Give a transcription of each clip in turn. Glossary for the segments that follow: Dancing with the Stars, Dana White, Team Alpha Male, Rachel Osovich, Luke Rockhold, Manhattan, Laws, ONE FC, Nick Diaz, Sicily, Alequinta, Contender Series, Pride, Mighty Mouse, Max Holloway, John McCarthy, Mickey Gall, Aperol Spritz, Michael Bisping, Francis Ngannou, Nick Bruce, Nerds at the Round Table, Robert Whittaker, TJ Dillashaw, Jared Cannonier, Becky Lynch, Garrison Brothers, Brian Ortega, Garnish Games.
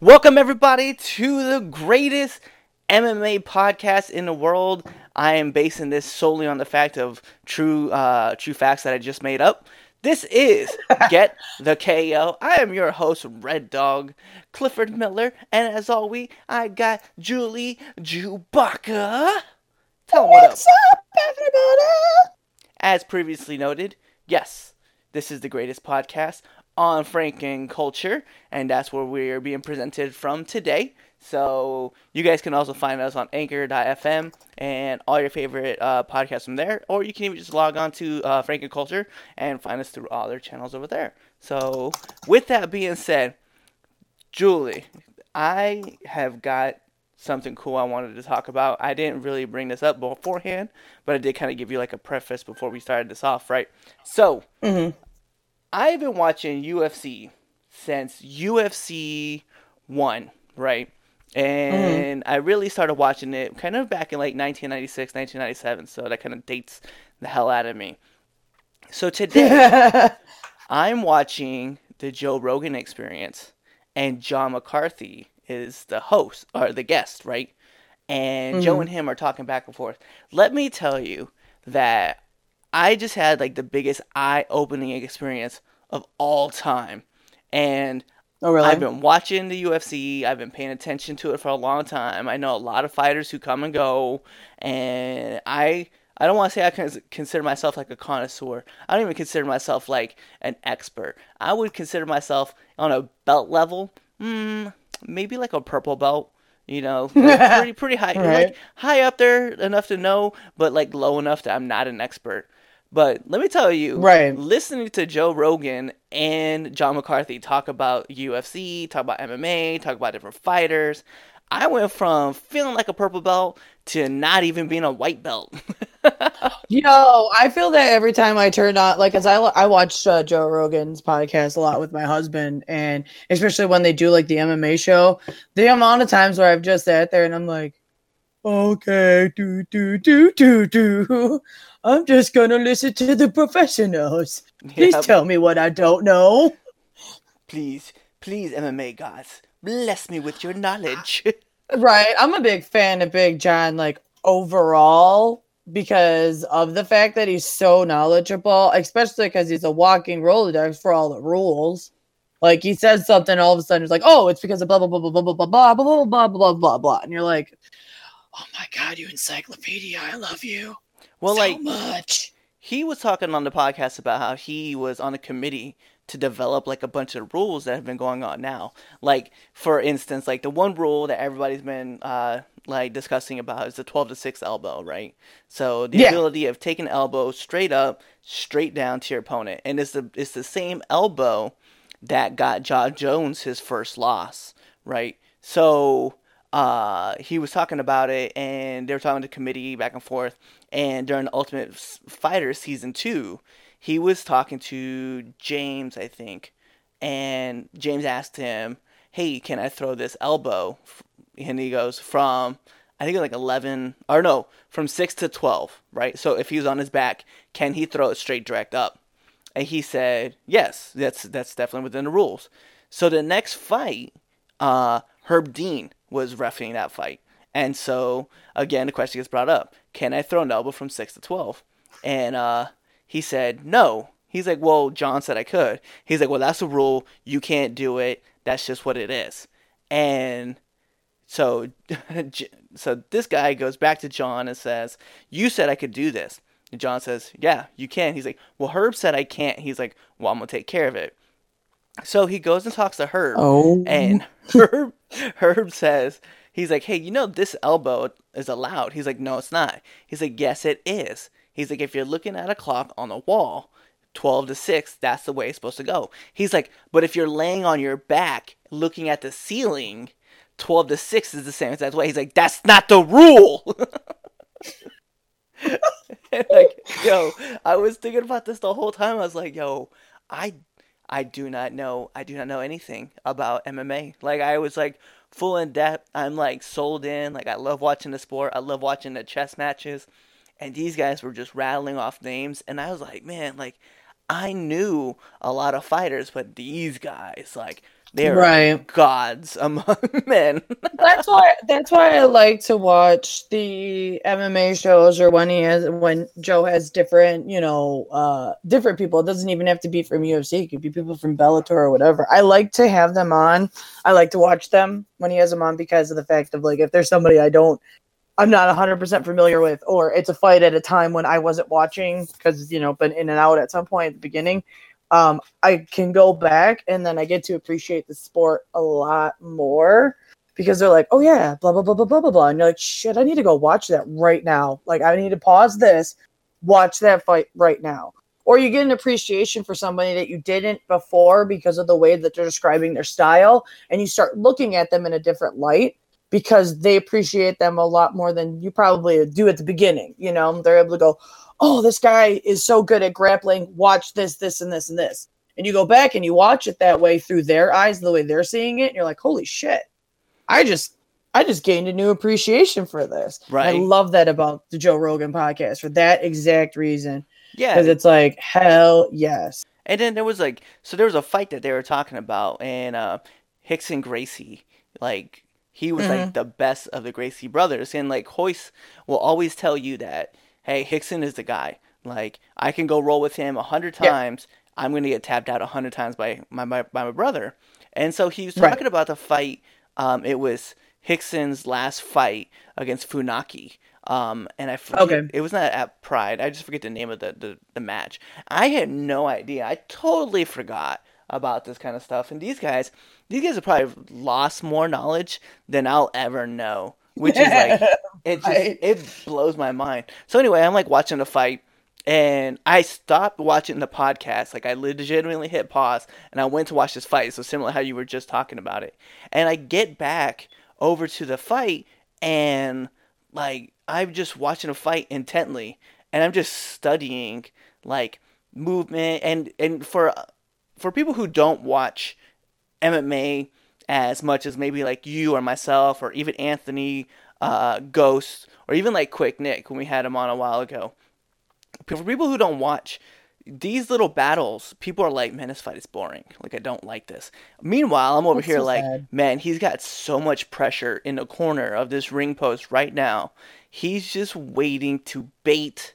Welcome everybody to the greatest MMA podcast in the world. I am basing this solely on the fact of true facts that I just made up. This is Get the KO. I am your host, Red Dog Clifford Miller, and as always, I got Julie Jubaka. Tell them what up, everybody? As previously noted, yes, this is the greatest podcast on Franken Culture, and that's where we're being presented from today. So you guys can also find us on anchor.fm and all your favorite podcasts from there, or you can even just log on to Franken Culture and find us through all their channels over there. So with that being said, Julie, I have got something cool I wanted to talk about. I didn't really bring this up beforehand, but I did kind of give you like a preface before we started this off, right? So I've been watching UFC since UFC 1, right? And I really started watching it kind of back in like 1996, 1997. So that kind of dates the hell out of me. So today, I'm watching the Joe Rogan Experience. And John McCarthy is the host, or the guest, right? And Joe and him are talking back and forth. Let me tell you that I just had like the biggest eye-opening experience of all time. And I've been watching the UFC. I've been paying attention to it for a long time. I know a lot of fighters who come and go. And I don't want to say I consider myself like a connoisseur. I don't even consider myself like an expert. I would consider myself on a belt level, maybe like a purple belt. You know, like pretty high, like high up there enough to know, but like low enough that I'm not an expert. But let me tell you, listening to Joe Rogan and John McCarthy talk about UFC, talk about MMA, talk about different fighters, I went from feeling like a purple belt to not even being a white belt. Yo, I feel that every time I turn on, like, because I watch Joe Rogan's podcast a lot with my husband, and especially when they do, like, the MMA show, the amount of times where I've just sat there and I'm like, okay, I'm just going to listen to the professionals. Please tell me what I don't know. Please, MMA gods, bless me with your knowledge. Right. I'm a big fan of Big John, like, overall, because of the fact that he's so knowledgeable, especially because he's a walking Rolodex for all the rules. Like, he says something, all of a sudden it's like, oh, it's because of blah, blah, blah, blah, blah, blah, blah, blah, blah, blah, blah, blah, blah. And you're like, oh my God, you encyclopedia, I love you. Well, so like, much. He was talking on the podcast about how he was on a committee to develop like a bunch of rules that have been going on now. Like, for instance, like the one rule that everybody's been like discussing about is the 12 to 6 elbow, right? So the ability of taking elbow straight up, straight down to your opponent. And it's the same elbow that got Jon Jones his first loss, right? So he was talking about it, and they were talking to committee back and forth. And during the Ultimate Fighter Season 2, he was talking to James, I think, and James asked him, hey, can I throw this elbow? And he goes from, I think it was like 11, or no, from 6 to 12, right? So if he was on his back, can he throw it straight direct up? And he said, yes, that's definitely within the rules. So the next fight, Herb Dean was refereeing that fight. And so, again, the question gets brought up, can I throw an elbow from 6 to 12? And he said, no. He's like, well, John said I could. He's like, well, that's a rule. You can't do it. That's just what it is. And so this guy goes back to John and says, you said I could do this. And John says, yeah, you can. He's like, well, Herb said I can't. He's like, well, I'm going to take care of it. So he goes and talks to Herb. Oh. And Herb says, he's like, hey, you know this elbow is allowed. He's like, no, it's not. He's like, yes, it is. He's like, if you're looking at a clock on the wall, 12 to 6, that's the way it's supposed to go. He's like, but if you're laying on your back looking at the ceiling, 12 to 6 is the same exact way. He's like, that's not the rule. And like, yo, I was thinking about this the whole time. I was like, yo, I I do not know anything about MMA. Like, I was like full in depth. I'm like sold in. Like, I love watching the sport. I love watching the chess matches. And these guys were just rattling off names. And I was like, man, like, I knew a lot of fighters, but these guys, like, they're right. Gods among men. That's why I like to watch the MMA shows, or when Joe has different, different people. It doesn't even have to be from UFC. It could be people from Bellator or whatever. I like to have them on. I like to watch them when he has them on because of the fact of, like, if there's somebody I'm not 100% familiar with, or it's a fight at a time when I wasn't watching because, been in and out at some point at the beginning. I can go back and then I get to appreciate the sport a lot more because they're like, oh yeah, blah, blah, blah, blah, blah, blah, blah. And you're like, shit, I need to go watch that right now. Like, I need to pause this, watch that fight right now. Or you get an appreciation for somebody that you didn't before because of the way that they're describing their style. And you start looking at them in a different light because they appreciate them a lot more than you probably do at the beginning. They're able to go, oh, this guy is so good at grappling. Watch this, this, and this, and this. And you go back and you watch it that way through their eyes, the way they're seeing it. And you're like, holy shit. I just gained a new appreciation for this. Right. And I love that about the Joe Rogan podcast for that exact reason. Yeah. Because it's like, hell yes. And then there was a fight that they were talking about. And Hickson Gracie, like, he was like the best of the Gracie brothers. And like, Hoist will always tell you that, hey, Hickson is the guy. Like, I can go roll with him 100 times. Yeah. I'm going to get tapped out 100 times by my brother. And so he was talking about the fight. It was Hickson's last fight against Funaki. And I forget, it was not at Pride. I just forget the name of the match. I had no idea. I totally forgot about this kind of stuff. And these guys have probably lost more knowledge than I'll ever know. Which is like, it blows my mind. So anyway, I'm like watching the fight and I stopped watching the podcast. Like, I legitimately hit pause and I went to watch this fight. So similar how you were just talking about it. And I get back over to the fight and like, I'm just watching a fight intently and I'm just studying like movement. And for people who don't watch MMA as much as maybe like you or myself or even Anthony, Ghost, or even like Quick Nick when we had him on a while ago. For people who don't watch these little battles, people are like, man, this fight is boring. Like, I don't like this. Meanwhile, I'm over here like, man, he's got so much pressure in the corner of this ring post right now. He's just waiting to bait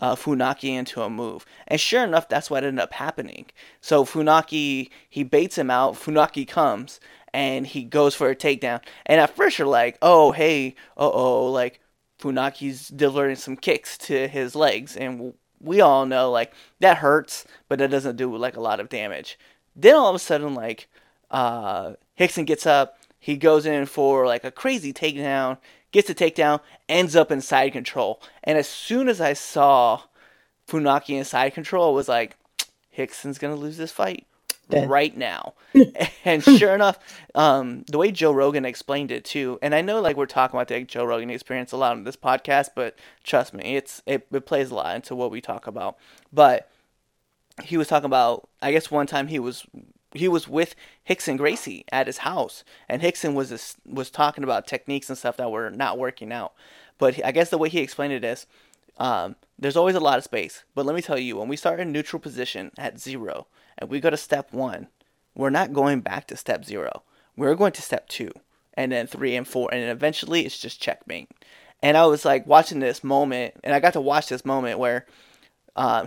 Funaki into a move, and sure enough, that's what ended up happening. So Funaki, he baits him out. Funaki comes and he goes for a takedown, and at first you're like, oh hey, like Funaki's delivering some kicks to his legs, and we all know like that hurts, but that doesn't do like a lot of damage. Then all of a sudden, like Hickson gets up, he goes in for like a crazy takedown, gets a takedown, ends up in side control. And as soon as I saw Funaki in side control, I was like, Hickson's going to lose this fight right now. And sure enough, the way Joe Rogan explained it too, and I know like we're talking about the Joe Rogan Experience a lot on this podcast, but trust me, it plays a lot into what we talk about. But he was talking about, I guess one time he was with Hickson Gracie at his house, and Hickson was talking about techniques and stuff that were not working out. But I guess the way he explained it is, there's always a lot of space. But let me tell you, when we start in neutral position at 0, and we go to step 1, we're not going back to step 0. We're going to step 2, and then 3 and 4, and then eventually it's just checkmate. And I was like watching this moment, and I got to watch this moment where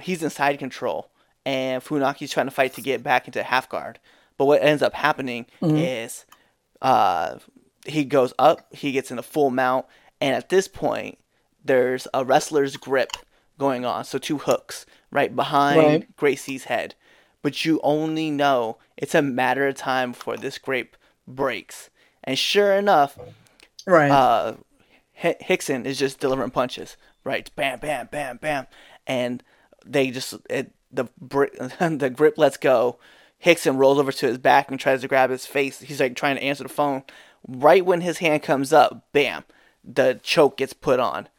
he's in side control, and Funaki's trying to fight to get back into half guard. But what ends up happening is he goes up, he gets in a full mount, and at this point, there's a wrestler's grip going on. So 2 hooks right behind Gracie's head. But you only know it's a matter of time before this grip breaks. And sure enough, Hickson is just delivering punches. Right, bam, bam, bam, bam. And they just... The grip lets go. Hickson rolls over to his back and tries to grab his face. He's like trying to answer the phone. Right when his hand comes up, bam, the choke gets put on.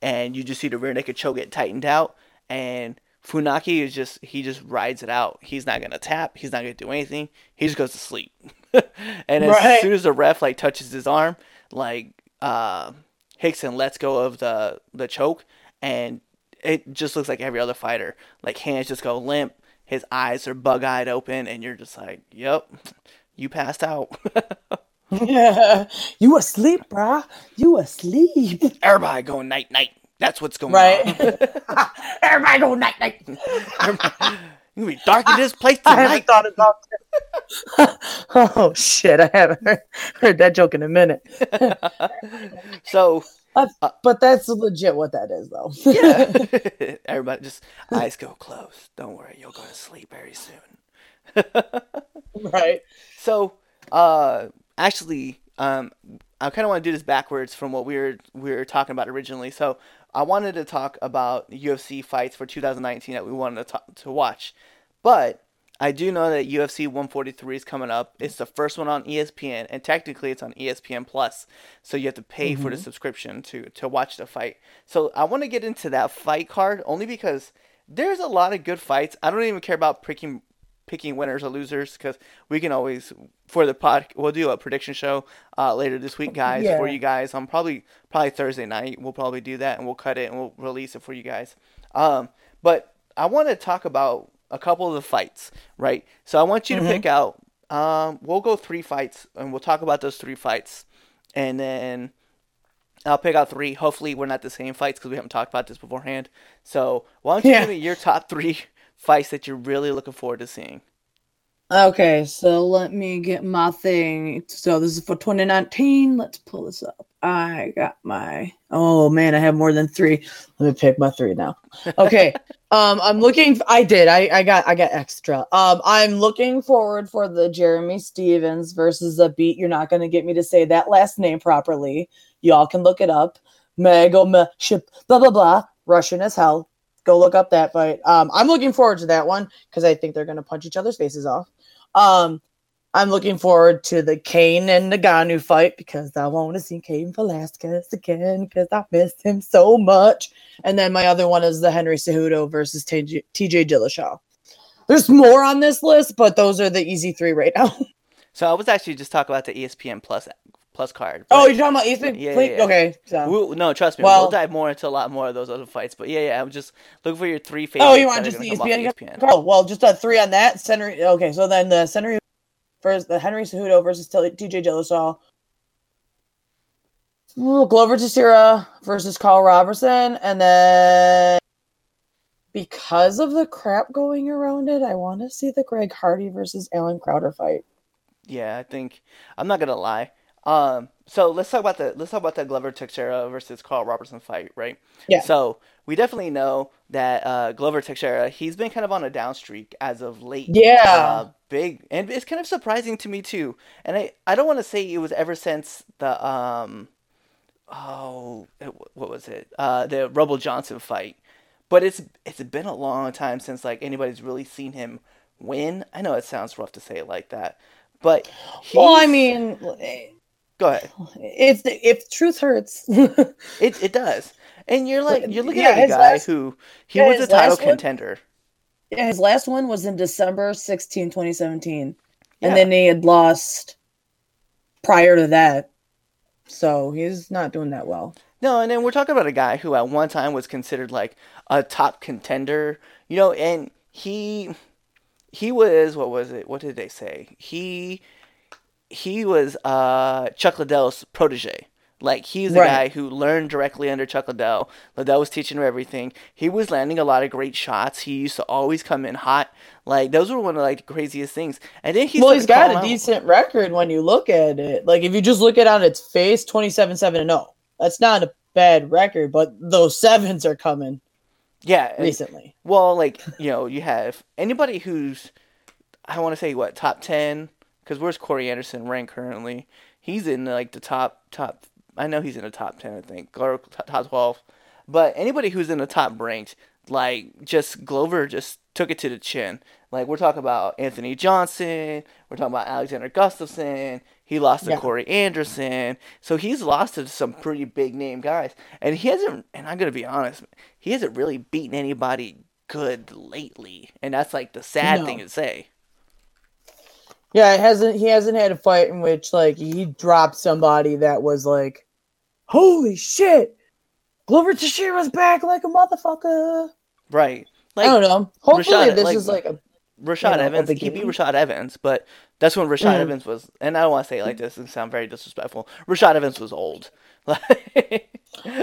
And you just see the rear naked choke get tightened out. And Funaki is just, he just rides it out. He's not going to tap. He's not going to do anything. He just goes to sleep. And as soon as the ref, like, touches his arm, like, Hickson lets go of the choke, and it just looks like every other fighter. Like, hands just go limp. His eyes are bug-eyed open, and you're just like, yep, you passed out. Yeah, you asleep, brah. You asleep. Everybody going night-night. That's what's going on. Everybody go night-night. You be dark in this place tonight. I haven't thought about that. Oh, shit. I haven't heard that joke in a minute. So, but that's legit what that is, though. Yeah. Everybody just, eyes go closed. Don't worry. You'll go to sleep very soon. Right. So, actually, I kind of want to do this backwards from what we were talking about originally. So I wanted to talk about UFC fights for 2019 that we wanted to watch. But I do know that UFC 143 is coming up. It's the first one on ESPN, and technically it's on ESPN Plus. So you have to pay for the subscription to watch the fight. So I want to get into that fight card only because there's a lot of good fights. I don't even care about picking winners or losers, because we can always, for the pod, we'll do a prediction show later this week, guys, for you guys on probably Thursday night. We'll probably do that, and we'll cut it and we'll release it for you guys. But I want to talk about a couple of the fights, right? So I want you to pick out, we'll go three fights, and we'll talk about those three fights, and then I'll pick out three. Hopefully we're not the same fights, because we haven't talked about this beforehand. So why don't you give me your top three fights that you're really looking forward to seeing? Okay, so let me get my thing. So this is for 2019. Let's pull this up. I got my... Oh, man, I have more than three. Let me pick my three now. Okay, I'm looking... I did. I got extra. I'm looking forward for the Jeremy Stevens versus the beat. You're not going to get me to say that last name properly. Y'all can look it up. Blah, blah, blah. Russian as hell. Go look up that fight. I'm looking forward to that one because I think they're going to punch each other's faces off. I'm looking forward to the Cain and Ngannou fight because I want to see Cain Velasquez again because I missed him so much. And then my other one is the Henry Cejudo versus TJ Dillashaw. There's more on this list, but those are the easy three right now. So I was actually just talking about the ESPN Plus card. Oh, you're talking about Ethan? Yeah. Okay. So. Trust me. We'll dive more into a lot more of those other fights. But yeah, I'm just looking for your three favorites. Oh, you want just the ESPN? Oh, well, just a three on that. Okay, so then the Henry Cejudo versus TJ Dillashaw. Glover Teixeira versus Carl Robertson. And then because of the crap going around it, I want to see the Greg Hardy versus Alan Crowder fight. Yeah, I think I'm not going to lie. So let's talk about the Glover Teixeira versus Carl Robertson fight, right? Yeah. So we definitely know that Glover Teixeira, he's been kind of on a down streak as of late. Yeah. Big, and it's kind of surprising to me too. And I don't want to say it was ever since the what was it? The Roble Johnson fight, but it's been a long time since like anybody's really seen him win. I know it sounds rough to say it like that, but go ahead. If truth hurts, it does. And you're looking at a guy who was a title contender. Yeah, his last one was in December 16, 2017, and then he had lost prior to that, so he's not doing that well. No, and then we're talking about a guy who at one time was considered like a top contender, you know, and he was what was it? What did they say? He was Chuck Liddell's protege. Like, he's a guy who learned directly under Chuck Liddell. Liddell was teaching him everything. He was landing a lot of great shots. He used to always come in hot. Like, those were one of like the craziest things. And then he's got a decent record when you look at it. Like, if you just look at it on its face, 27-7-0. That's not a bad record, but those sevens are coming. Yeah, recently. Well, like, you know, you have anybody who's I want to say what top 10. Because where's Corey Anderson ranked currently? He's in like the top. I know he's in the top 10, I think, or top 12. But anybody who's in the top ranked, like just Glover, just took it to the chin. Like we're talking about Anthony Johnson, we're talking about Alexander Gustafsson. He lost to Corey Anderson, so he's lost to some pretty big name guys, and he hasn't. And I'm gonna be honest, he hasn't really beaten anybody good lately, and that's like the sad thing to say. Yeah, he hasn't had a fight in which like he dropped somebody that was like, holy shit, Glover Teixeira's back like a motherfucker. Right. Like, I don't know. Hopefully Rashad, this like, is like a Rashad Evans. He beat Rashad Evans, but that's when Rashad Evans was. And I don't want to say it like this and sound very disrespectful. Rashad Evans was old.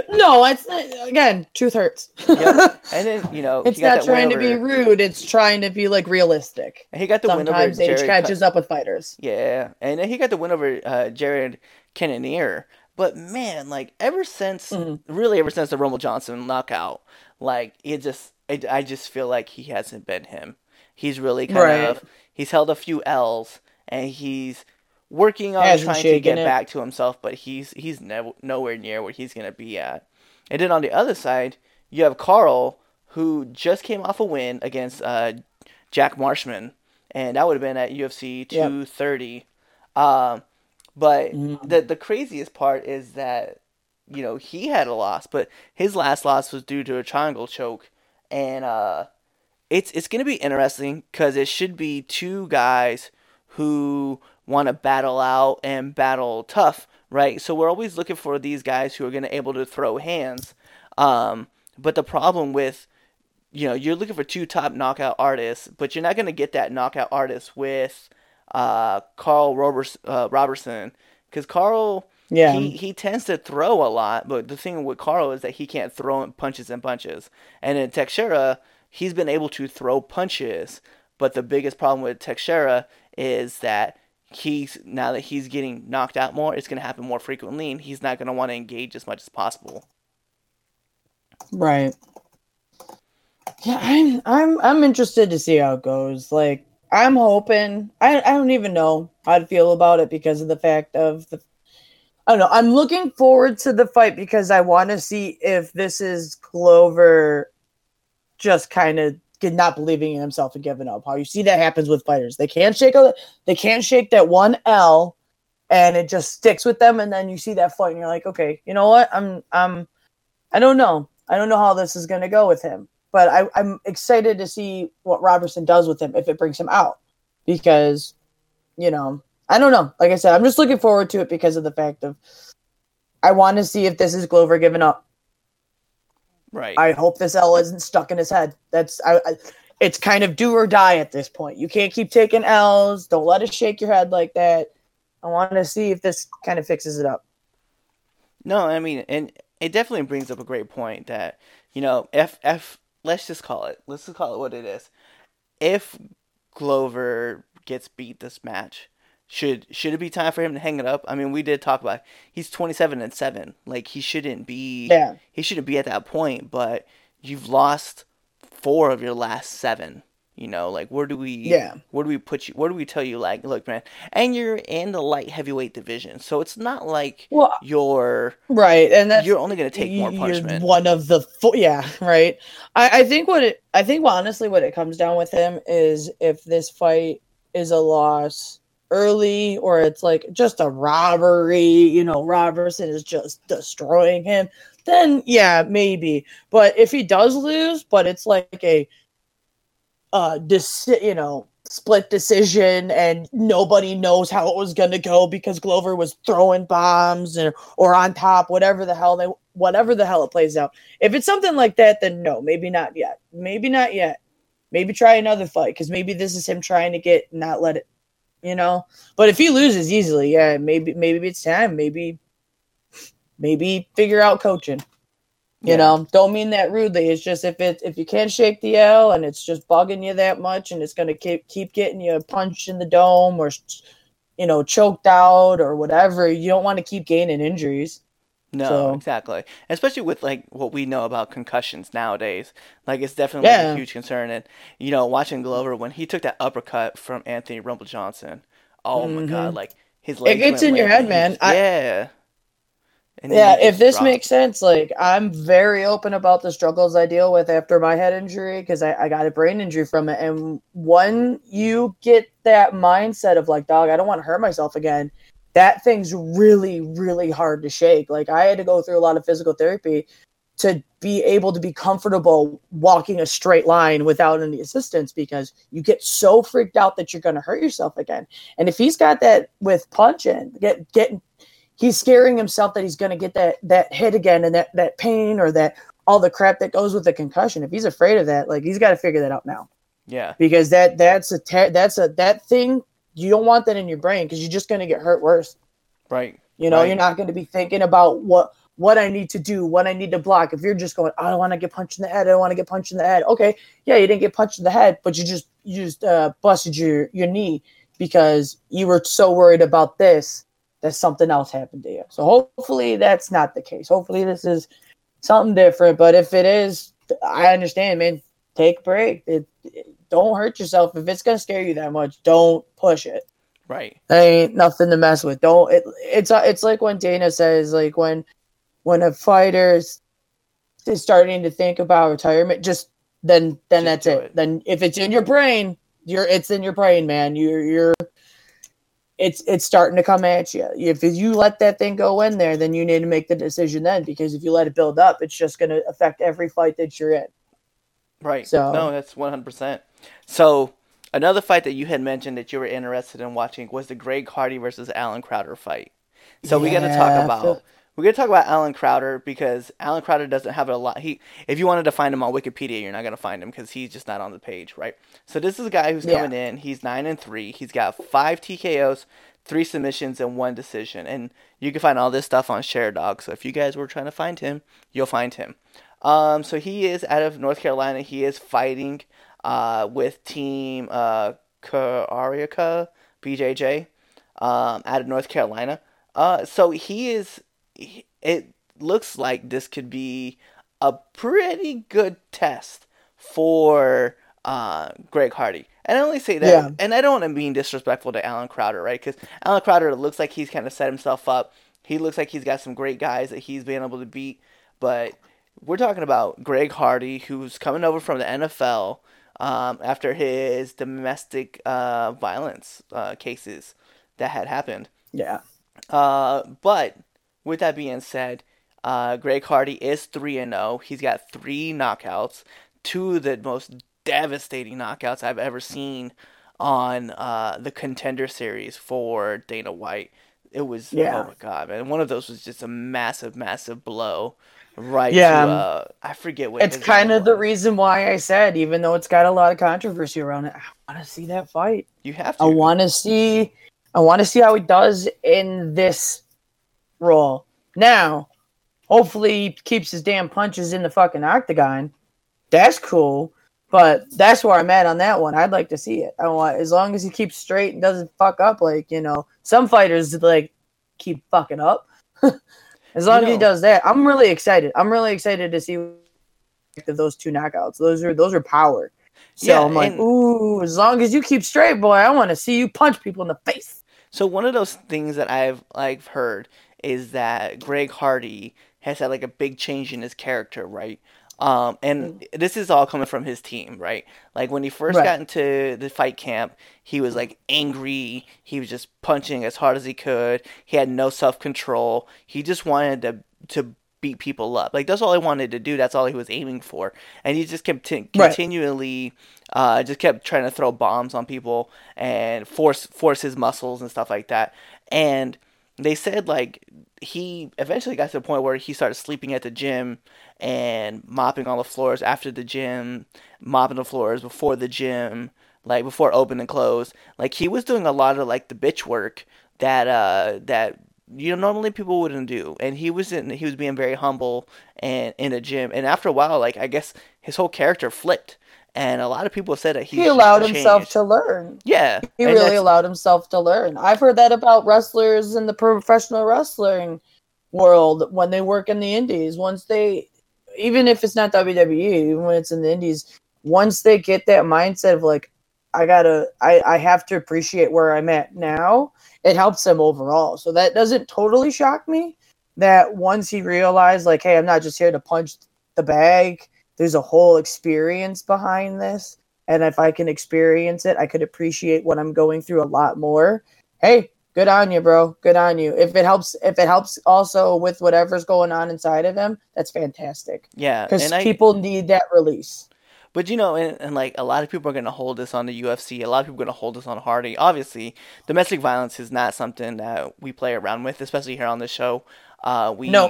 No, it's not, again, truth hurts. Yep. And then it's not trying to be rude. It's trying to be like realistic. And he got the win over. Sometimes age catches up with fighters. Yeah, and then he got the win over Jared Cannonier. But man, like ever since the Rumble Johnson knockout, like I just feel like he hasn't been him. He's really kind of he's held a few L's and he's working on trying to get back to himself, but he's nowhere near where he's gonna be at. And then on the other side, you have Carl, who just came off a win against Jack Marshman, and that would have been at UFC 230. But the craziest part is that, he had a loss, but his last loss was due to a triangle choke. And it's going to be interesting because it should be two guys who want to battle out and battle tough, right? So we're always looking for these guys who are going to able to throw hands. But the problem with, you're looking for two top knockout artists, but you're not going to get that knockout artist with Carl Robertson, because Carl, he tends to throw a lot, but the thing with Carl is that he can't throw punches, and in Teixeira, he's been able to throw punches, but the biggest problem with Teixeira is that now that he's getting knocked out more, it's going to happen more frequently, and he's not going to want to engage as much as possible. Right. Yeah, I'm interested to see how it goes, like. I'm hoping. I don't even know how I'd feel about it because of the fact of the. I don't know. I'm looking forward to the fight because I want to see if this is Glover just kind of not believing in himself and giving up. How you see that happens with fighters. They can't shake that one L, and it just sticks with them. And then you see that fight, and you're like, okay, you know what? I don't know. I don't know how this is gonna go with him. But I'm excited to see what Robertson does with him if it brings him out. Because, I don't know. Like I said, I'm just looking forward to it because of the fact of I want to see if this is Glover giving up. Right. I hope this L isn't stuck in his head. It's kind of do or die at this point. You can't keep taking L's. Don't let it shake your head like that. I want to see if this kind of fixes it up. No, I mean, and it definitely brings up a great point that, let's just call it what it is. If Glover gets beat this match, should it be time for him to hang it up? I mean, we did talk about it. He's 27-7. Like he shouldn't be at that point, but you've lost 4 of your last 7. Like where do we put you? Where do we tell you, like, look, man, and you're in the light heavyweight division, so it's not like you're right, and you're only going to take more punishment. One of the four, right. I think honestly what it comes down with him is if this fight is a loss early or it's like just a robbery, Robertson is just destroying him. Then maybe, but if he does lose, but it's like a split decision and nobody knows how it was going to go because Glover was throwing bombs or on top, whatever the hell it plays out. If it's something like that, then no, maybe not yet. Maybe try another fight because maybe this is him trying to get not let it, But if he loses easily, maybe it's time. Maybe figure out coaching. Don't mean that rudely. It's just if you can't shake the L and it's just bugging you that much and it's going to keep getting you punched in the dome or, choked out or whatever, you don't want to keep gaining injuries. No, exactly. Especially with, like, what we know about concussions nowadays. Like, it's definitely a huge concern. And, watching Glover, when he took that uppercut from Anthony Rumble Johnson, oh, my God, like, his legs It gets in your head, man. If this makes sense, like, I'm very open about the struggles I deal with after my head injury because I got a brain injury from it. And when you get that mindset of, like, dog, I don't want to hurt myself again, that thing's really, really hard to shake. Like, I had to go through a lot of physical therapy to be able to be comfortable walking a straight line without any assistance, because you get so freaked out that you're going to hurt yourself again. And if he's got that with punching, he's scaring himself that he's going to get that hit again, and that pain, or that all the crap that goes with the concussion. If he's afraid of that, like, he's got to figure that out now. Yeah, because that's a thing you don't want that in your brain, because you're just going to get hurt worse. Right. You know, right. You're not going to be thinking about what I need to do, what I need to block. If you're just going, I don't want to get punched in the head, I don't want to get punched in the head. Okay, yeah, you didn't get punched in the head, but you just busted your knee because you were so worried about this that something else happened to you. So hopefully that's not the case. Hopefully this is something different. But if it is, I understand, man. Take a break. Don't hurt yourself. If it's gonna scare you that much, don't push it. Right. That ain't nothing to mess with. Don't. It's like when Dana says, like, when a fighter is starting to think about retirement, then that's it. Then if it's in your brain, it's in your brain, man. It's starting to come at you. If you let that thing go in there, then you need to make the decision then, because if you let it build up, it's just gonna affect every fight that you're in. Right. So. No, that's 100%. So another fight that you had mentioned that you were interested in watching was the Greg Hardy versus Alan Crowder fight. So we're gonna talk about Alan Crowder, because Alan Crowder doesn't have a lot. If you wanted to find him on Wikipedia, you're not gonna find him, because he's just not on the page, right? So this is a guy who's coming in. He's 9-3. He's got 5 TKOs, 3 submissions, and 1 decision. And you can find all this stuff on ShareDog. So if you guys were trying to find him, you'll find him. So he is out of North Carolina. He is fighting with Team Kariaka, BJJ, out of North Carolina. So he is. It looks like this could be a pretty good test for Greg Hardy. And I only say that, and I don't want to be disrespectful to Alan Crowder, right? Because Alan Crowder looks like he's kind of set himself up. He looks like he's got some great guys that he's been able to beat, but. We're talking about Greg Hardy, who's coming over from the NFL after his domestic violence cases that had happened. Yeah. But with that being said, Greg Hardy is 3-0. He's got 3 knockouts, 2 of the most devastating knockouts I've ever seen on the Contender Series for Dana White. It was, oh my God, man. One of those was just a massive, massive blow. Right. Yeah. To, I forget what it's kind of the reason why I said, even though it's got a lot of controversy around it, I want to see that fight. You have to. I want to see how he does in this role. Now, hopefully he keeps his damn punches in the fucking octagon. That's cool. But that's where I'm at on that one. I'd like to see it. As long as he keeps straight and doesn't fuck up, like, you know, some fighters like keep fucking up. As long as he does that, I'm really excited. I'm really excited to see those 2 knockouts. Those are power. So yeah, I'm like, ooh, as long as you keep straight, boy, I want to see you punch people in the face. So one of those things that I've heard is that Greg Hardy has had like a big change in his character, right? And this is all coming from his team, right? Like when he first got into the fight camp, he was like angry. He was just punching as hard as he could. He had no self-control. He just wanted to beat people up. Like that's all he wanted to do. That's all he was aiming for. And he just kept continually, just kept trying to throw bombs on people and force his muscles and stuff like that. And they said like he eventually got to the point where he started sleeping at the gym and mopping all the floors after the gym, mopping the floors before the gym, like before open and close. Like he was doing a lot of like the bitch work that that you know normally people wouldn't do. And he was being very humble and in a gym. And after a while, like I guess his whole character flipped. And a lot of people said that he allowed himself to learn. Yeah. He really allowed himself to learn. I've heard that about wrestlers in the professional wrestling world when they work in the indies. Once they, even if it's not WWE, even when it's in the indies, once they get that mindset of like, I have to appreciate where I'm at now, it helps them overall. So that doesn't totally shock me that once he realized like, hey, I'm not just here to punch the bag. There's a whole experience behind this. And if I can experience it, I could appreciate what I'm going through a lot more. Hey, good on you, bro. Good on you. If it helps also with whatever's going on inside of him, that's fantastic. Yeah. Because people need that release. But, you know, and like a lot of people are going to hold this on the UFC. A lot of people are going to hold this on Hardy. Obviously, domestic violence is not something that we play around with, especially here on this show. Especially.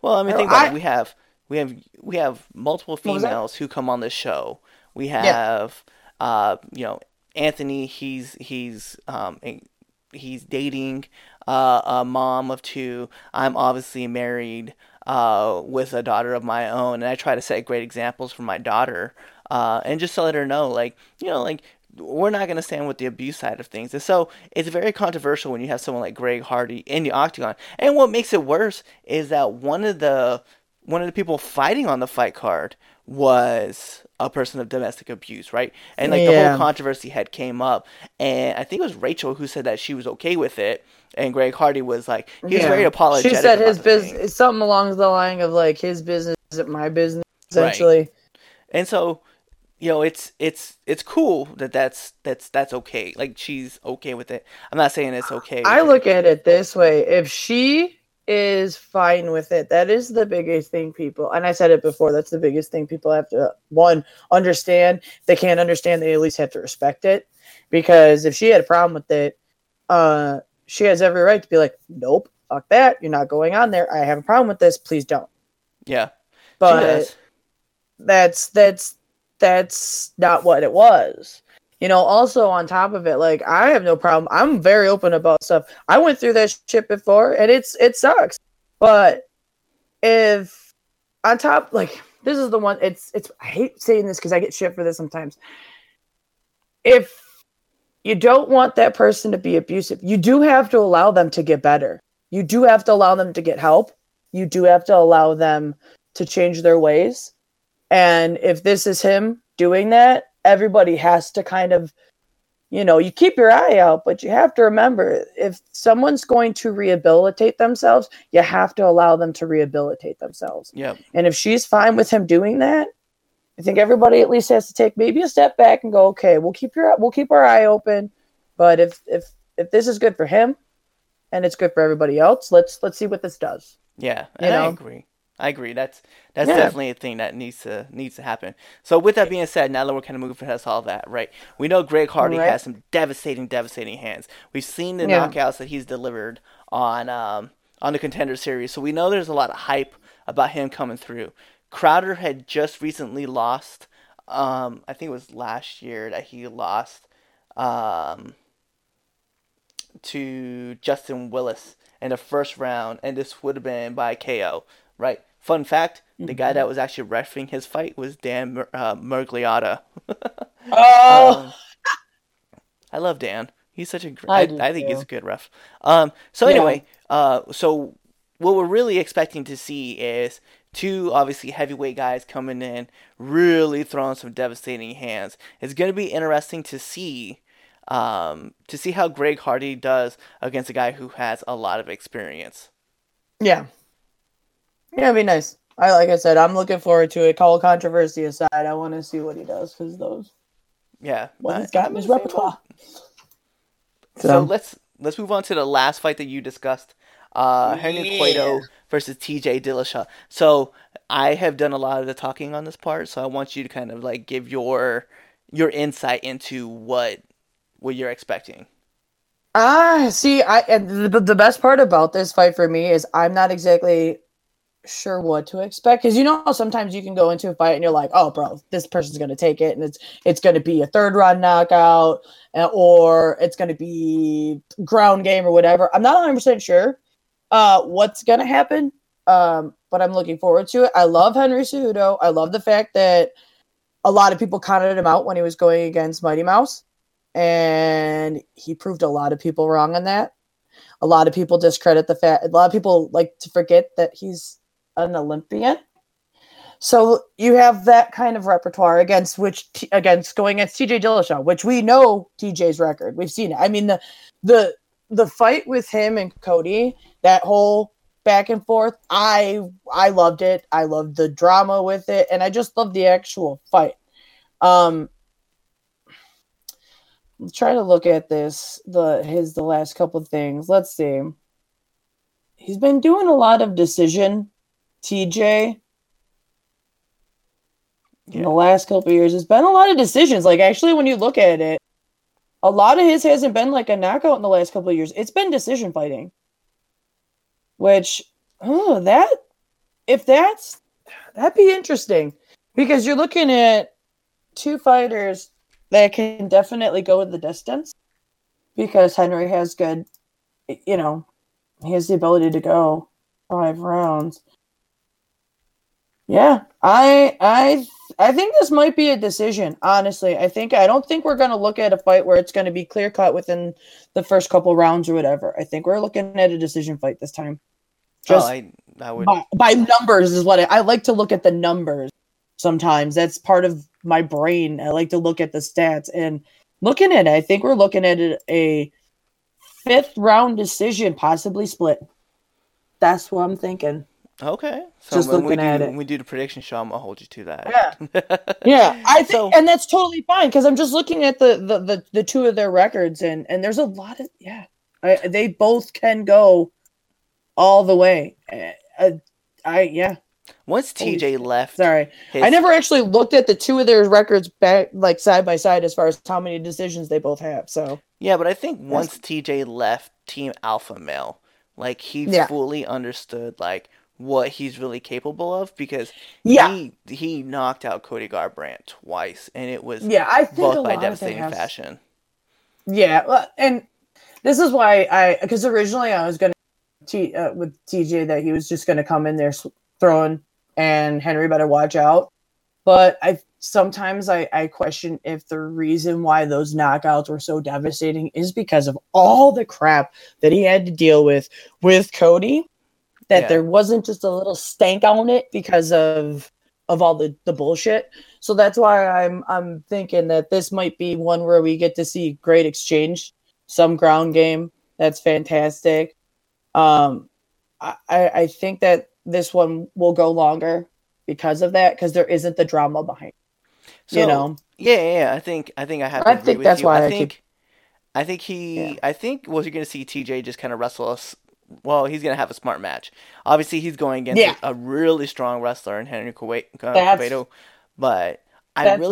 Well, I mean, think about it. We have multiple females who come on this show. We have, Anthony. He's dating a mom of two. I'm obviously married with a daughter of my own, and I try to set great examples for my daughter, and just to let her know, we're not going to stand with the abuse side of things. And so it's very controversial when you have someone like Greg Hardy in the octagon. And what makes it worse is that one of the people fighting on the fight card was a person of domestic abuse, right? And the whole controversy had came up, and I think it was Rachel who said that she was okay with it, and Greg Hardy was like, he was very apologetic. She said his business, something along the line of like, his business isn't my business, essentially. Right. And so, you know, it's cool that's okay. Like, she's okay with it. I'm not saying it's okay. I look at it this way: if she is fine with it, that is the biggest thing people, and I said it before, that's the biggest thing people have to, one, understand. If they can't understand, they at least have to respect it, because if she had a problem with it, she has every right to be like, nope, fuck that, you're not going on there, I have a problem with this, please don't. Yeah, but that's not what it was. You know, also on top of it, like, I have no problem. I'm very open about stuff. I went through that shit before, and it sucks. But if on top, like, this is the one, I hate saying this because I get shit for this sometimes. If you don't want that person to be abusive, you do have to allow them to get better. You do have to allow them to get help. You do have to allow them to change their ways. And if this is him doing that, everybody has to kind of, you know, you keep your eye out, but you have to remember, if someone's going to rehabilitate themselves, you have to allow them to rehabilitate themselves. Yeah. And if she's fine with him doing that, I think everybody at least has to take maybe a step back and go, okay, we'll keep our eye open, but if this is good for him and it's good for everybody else, let's see what this does. Yeah, and I agree. That's definitely a thing that needs to happen. So with that being said, now that we're kind of moving past all that, right? We know Greg Hardy has some devastating hands. We've seen the knockouts that he's delivered on the Contender Series. So we know there's a lot of hype about him coming through. Crowder had just recently lost. I think it was last year that he lost to Justin Willis in the first round, and this would have been by KO. Right. Fun fact, the guy that was actually refereeing his fight was Dan Mergliotta. I love Dan. He's such a great... I think he's a good ref. So what we're really expecting to see is two, obviously, heavyweight guys coming in, really throwing some devastating hands. It's going to be interesting to see how Greg Hardy does against a guy who has a lot of experience. Yeah. Yeah, it'd be nice. Like I said, I'm looking forward to it. Call controversy aside, I want to see what he does, because those... Yeah. What he's got in his repertoire. So let's move on to the last fight that you discussed. Henry Cejudo versus TJ Dillashaw. So I have done a lot of the talking on this part, so I want you to kind of like give your insight into what you're expecting. The best part about this fight for me is I'm not exactly sure what to expect, because you know, sometimes you can go into a fight and you're like, oh bro, this person's gonna take it, and it's gonna be a third round knockout, or it's gonna be ground game or whatever. I'm not 100% sure what's gonna happen, but I'm looking forward to it. I love Henry Cejudo. I love the fact that a lot of people counted him out when he was going against Mighty Mouse, and he proved a lot of people wrong on that. A lot of people discredit the fact, a lot of people like to forget that he's an Olympian. So you have that kind of repertoire against TJ Dillashaw, which we know TJ's record. We've seen it. I mean, the fight with him and Cody, that whole back and forth, I loved it. I loved the drama with it, and I just loved the actual fight. try to look at this, the last couple of things. Let's see. He's been doing a lot of decision, TJ. Yeah. In the last couple of years, there's been a lot of decisions. Like, actually, when you look at it, a lot of his hasn't been like a knockout in the last couple of years. It's been decision fighting. Which, that'd be interesting. Because you're looking at two fighters that can definitely go the distance. Because Henry has good, he has the ability to go 5 rounds. Yeah, I think this might be a decision, honestly. I don't think we're going to look at a fight where it's going to be clear-cut within the first couple rounds or whatever. I think we're looking at a decision fight this time. Just by numbers is what I like to look at the numbers sometimes. That's part of my brain. I like to look at the stats. And looking at it, I think we're looking at a 5th round decision, possibly split. That's what I'm thinking. Okay. So just looking at it. When we do the prediction show, I'm going to hold you to that. Yeah. Yeah. I think, and that's totally fine because I'm just looking at the two of their records and there's a lot of, they both can go all the way. Once TJ left. Sorry. I never actually looked at the two of their records back, like side by side as far as how many decisions they both have. So, yeah, but I think once TJ left Team Alpha Male, like he fully understood, like, what he's really capable of because he knocked out Cody Garbrandt twice and it was both by devastating fashion. Yeah, well, and this is why because originally I was going to with TJ that he was just going to come in there throwing and Henry better watch out. But I sometimes question if the reason why those knockouts were so devastating is because of all the crap that he had to deal with Cody. That there wasn't just a little stank on it because of all the bullshit. So that's why I'm thinking that this might be one where we get to see great exchange, some ground game. That's fantastic. I think that this one will go longer because of that, because there isn't the drama behind it. So, I think I have to agree with you. You're going to see TJ just kind of wrestle us. Well, he's going to have a smart match. Obviously, he's going against a really strong wrestler in Henry Cejudo. But I think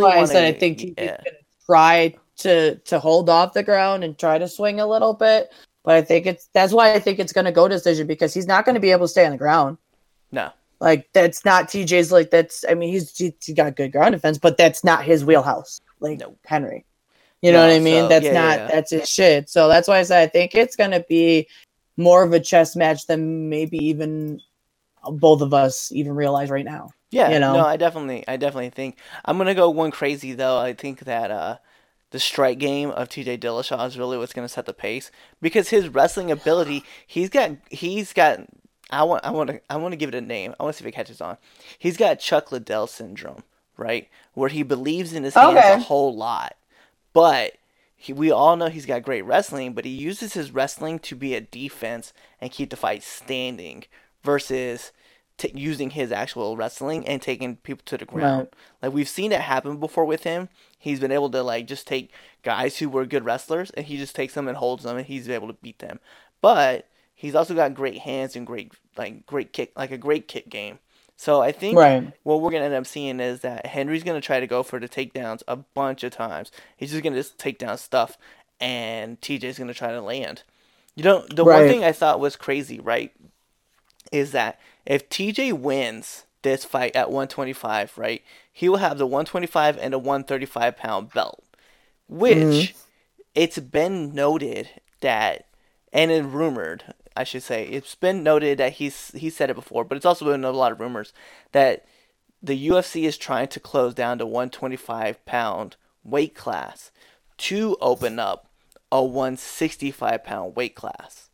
he's going to try to hold off the ground and try to swing a little bit. But that's why I think it's going to go decision because he's not going to be able to stay on the ground. No. Like, that's not TJ's, he's got good ground defense, but that's not his wheelhouse. Like, Henry. You know what I mean? So, that's his shit. So that's why I said I think it's going to be more of a chess match than maybe even both of us even realize right now. Yeah, I definitely think I'm gonna go one crazy though. I think that the strike game of TJ Dillashaw is really what's gonna set the pace because his wrestling ability, he's got. I want to give it a name. I want to see if it catches on. He's got Chuck Liddell syndrome, right, where he believes in his hands a whole lot, but we all know he's got great wrestling, but he uses his wrestling to be a defense and keep the fight standing versus using his actual wrestling and taking people to the ground. Right. Like, we've seen it happen before with him. He's been able to, like, just take guys who were good wrestlers, and he just takes them and holds them, and he's able to beat them. But he's also got great hands and great kick game. So I think what we're going to end up seeing is that Henry's going to try to go for the takedowns a bunch of times. He's just going to take down stuff, and TJ's going to try to land. You know, the one thing I thought was crazy, right, is that if TJ wins this fight at 125, right, he will have the 125 and a 135-pound belt, which it's been noted that, and it rumored, I should say, it's been noted that he said it before, but it's also been a lot of rumors that the UFC is trying to close down the 125-pound weight class to open up a 165-pound weight class.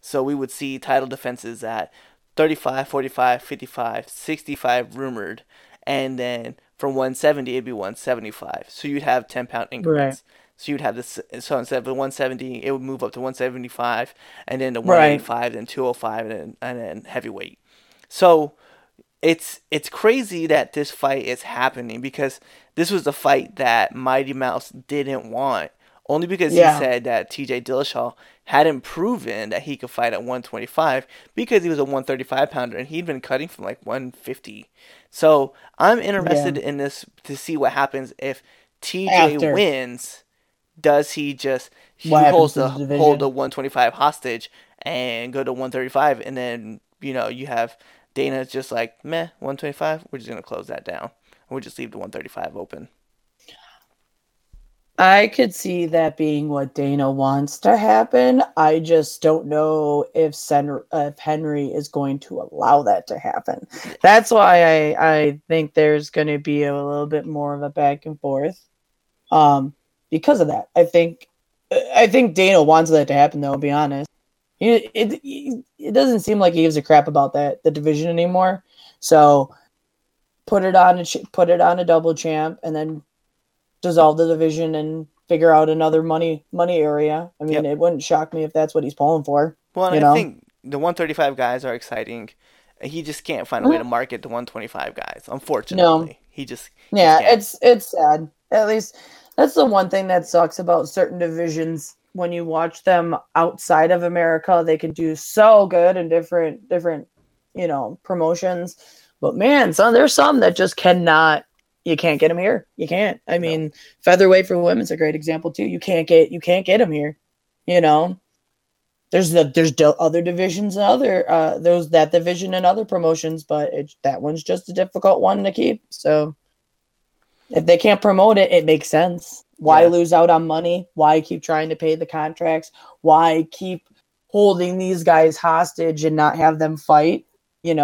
So we would see title defenses at 35, 45, 55, 65 rumored, and then from 170 it'd be 175. So you'd have 10-pound increments. Right. So you'd have this, so instead of 170, it would move up to 175, and then to 185, then 205, and then heavyweight. So it's crazy that this fight is happening because this was the fight that Mighty Mouse didn't want only because he said that TJ Dillashaw hadn't proven that he could fight at 125 because he was a 135 pounder and he'd been cutting from like 150. So I'm interested in this to see what happens if TJ wins. Does he just hold the 125 hostage and go to 135, and then you have Dana just like, meh, 125, we're just gonna close that down. We'll just leave the 135 open. I could see that being what Dana wants to happen. I just don't know if Henry is going to allow that to happen. That's why I think there's going to be a little bit more of a back and forth because of that. I think Dana wants that to happen, though, to be honest. It doesn't seem like he gives a crap about the division anymore. So put it on a double champ and then dissolve the division and figure out another money area. I mean, It wouldn't shock me if that's what he's pulling for. Well, I think the 135 guys are exciting. He just can't find a way to market the 125 guys, unfortunately. No. He just can't. It's sad. At least that's the one thing that sucks about certain divisions. When you watch them outside of America, they can do so good in different promotions. But man, there's some that just cannot. You can't get them here. You can't. I mean, featherweight for women's a great example too. You can't get them here. There's other divisions, there's that division and other promotions, but that one's just a difficult one to keep. So if they can't promote it, it makes sense. Why lose out on money? Why keep trying to pay the contracts? Why keep holding these guys hostage and not have them fight? Give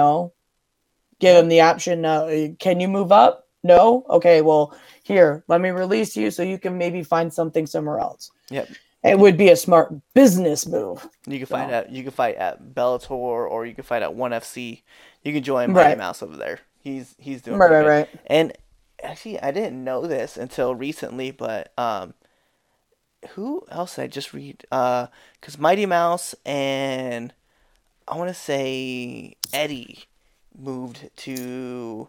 them the option. Can you move up? No? Okay, well, here, let me release you so you can maybe find something somewhere else. Yep. It would be a smart business move. You can fight at Bellator, or you can fight at ONE FC. You can join Mighty Mouse over there. He's doing right, right. And actually, I didn't know this until recently, but who else did I just read? Because Mighty Mouse and I want to say Eddie moved to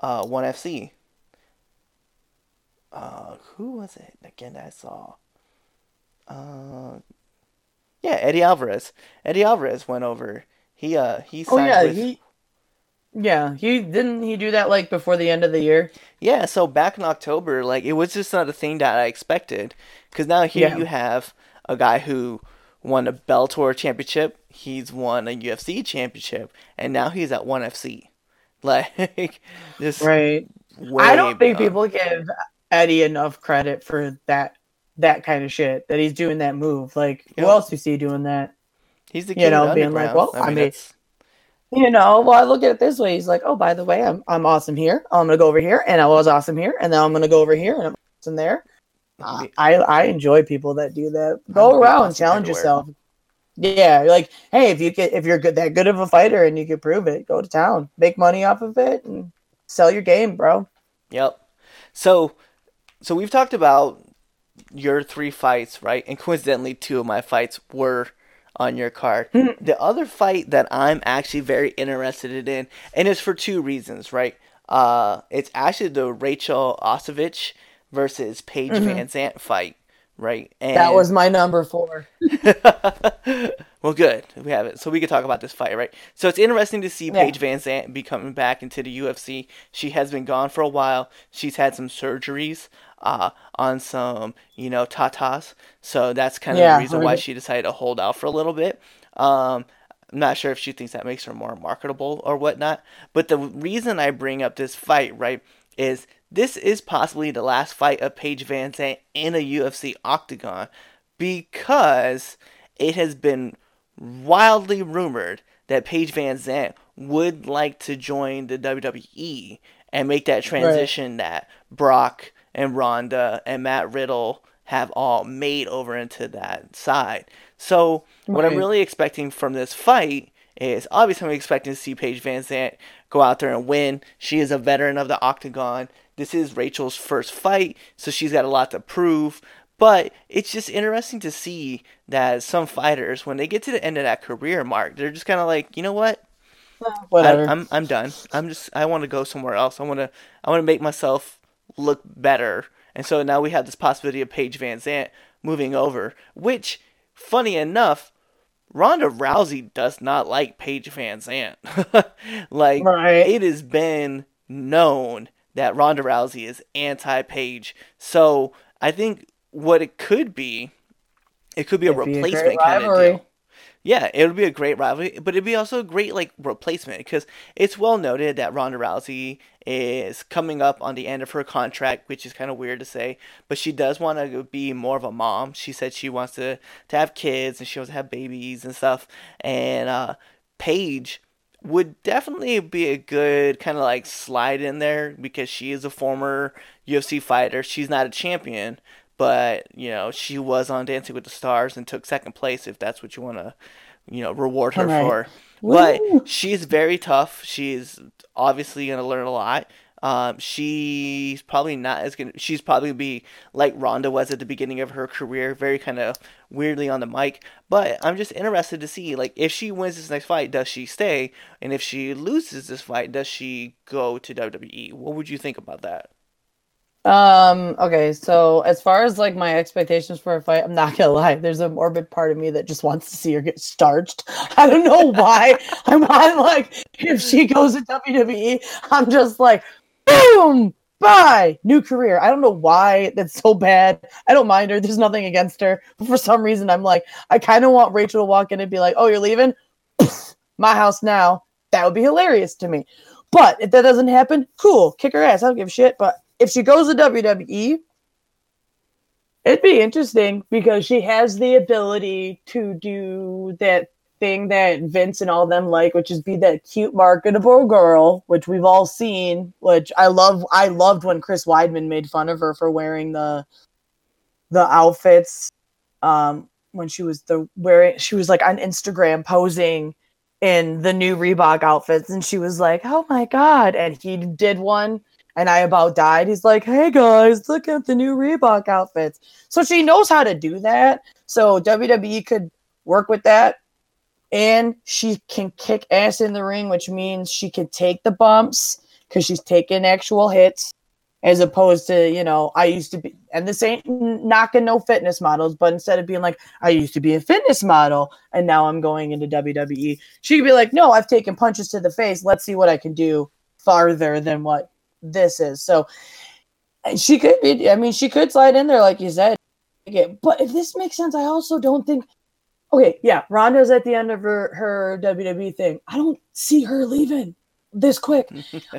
ONE FC. Who was it again that I saw? Eddie Alvarez. Eddie Alvarez went over. He signed with... He do that like before the end of the year? Yeah, so back in October, like it was just not a thing that I expected. Because now you have a guy who won a Bellator championship, he's won a UFC championship, and now he's at ONE FC. Like this, right? I don't think people give Eddie enough credit for that kind of shit that he's doing that move. Like who else do you see doing that? He's the kid being like, well, I look at it this way. He's like, oh, by the way, I'm awesome here. I'm gonna go over here, and I was awesome here, and now I'm gonna go over here, and I'm awesome there. I enjoy people that do that. Go around, awesome challenge everywhere. Yourself. Yeah, like, hey, if you're good, that good of a fighter, and you can prove it, go to town, make money off of it, and sell your game, bro. Yep. So we've talked about your three fights, right? And coincidentally, two of my fights were on your card. The other fight that I'm actually very interested in, and it's for two reasons, right? It's actually the Rachel Osovich versus Paige VanZant fight. Right. And that was my number 4. Well, good. We have it. So we can talk about this fight, right? So it's interesting to see Paige VanZant be coming back into the UFC. She has been gone for a while. She's had some surgeries on some, tatas. So that's kind of the reason why she decided to hold out for a little bit. I'm not sure if she thinks that makes her more marketable or whatnot. But the reason I bring up this fight, right, is this is possibly the last fight of Paige VanZant in a UFC octagon, because it has been wildly rumored that Paige VanZant would like to join the WWE and make that transition that Brock and Ronda and Matt Riddle have all made over into that side. So what I'm really expecting from this fight is, obviously I'm expecting to see Paige VanZant go out there and win. She is a veteran of the octagon. This is Rachel's first fight, so she's got a lot to prove. But it's just interesting to see that some fighters, when they get to the end of that career mark, they're just kind of like, you know what? Whatever. I'm done. I want to go somewhere else. I want to make myself look better. And so now we have this possibility of Paige VanZant moving over, which, funny enough, Ronda Rousey does not like Paige VanZant. Like, right. It has been known that Ronda Rousey is anti-Paige. So I think what it could be, it'd replacement kind of deal. Yeah, it would be a great rivalry, but it'd be also a great replacement, because it's well noted that Ronda Rousey is coming up on the end of her contract, which is kind of weird to say, but she does want to be more of a mom. She said she wants to have kids, and she wants to have babies and stuff, and Paige would definitely be a good kind of slide in there, because she is a former UFC fighter. She's not a champion, but, she was on Dancing with the Stars and took second place, if that's what you want to, reward her for. Woo! But she's very tough. She's obviously going to learn a lot. She's probably not as good. She's probably going to be like Ronda was at the beginning of her career, very kind of weirdly on the mic. But I'm just interested to see, if she wins this next fight, does she stay? And if she loses this fight, does she go to WWE? What would you think about that? Okay, so as far as my expectations for a fight, I'm not gonna lie, there's a morbid part of me that just wants to see her get starched. I don't know why. If she goes to WWE, I'm just boom, bye, new career. I don't know why that's so bad. I don't mind her, there's nothing against her, but for some reason I'm I kind of want Rachel to walk in and be like, oh, you're leaving my house now. That would be hilarious to me. But if that doesn't happen, cool, kick her ass, I don't give a shit. But if she goes to WWE, it'd be interesting, because she has the ability to do that thing that Vince and all them which is be that cute, marketable girl, which we've all seen, which I love. I loved when Chris Weidman made fun of her for wearing the outfits when she was she was on Instagram posing in the new Reebok outfits, and she was like, oh my God. And he did one, and I about died. He's like, hey guys, look at the new Reebok outfits. So she knows how to do that. So WWE could work with that. And she can kick ass in the ring, which means she can take the bumps, because she's taking actual hits, as opposed to, I used to be, and this ain't knocking no fitness models, but instead of being I used to be a fitness model and now I'm going into WWE, she'd be like, no, I've taken punches to the face. Let's see what I can do farther than what this is. So she could be, she could slide in there, like you said. But if this makes sense, I also don't think, okay, yeah, Ronda's at the end of her WWE thing. I don't see her leaving this quick.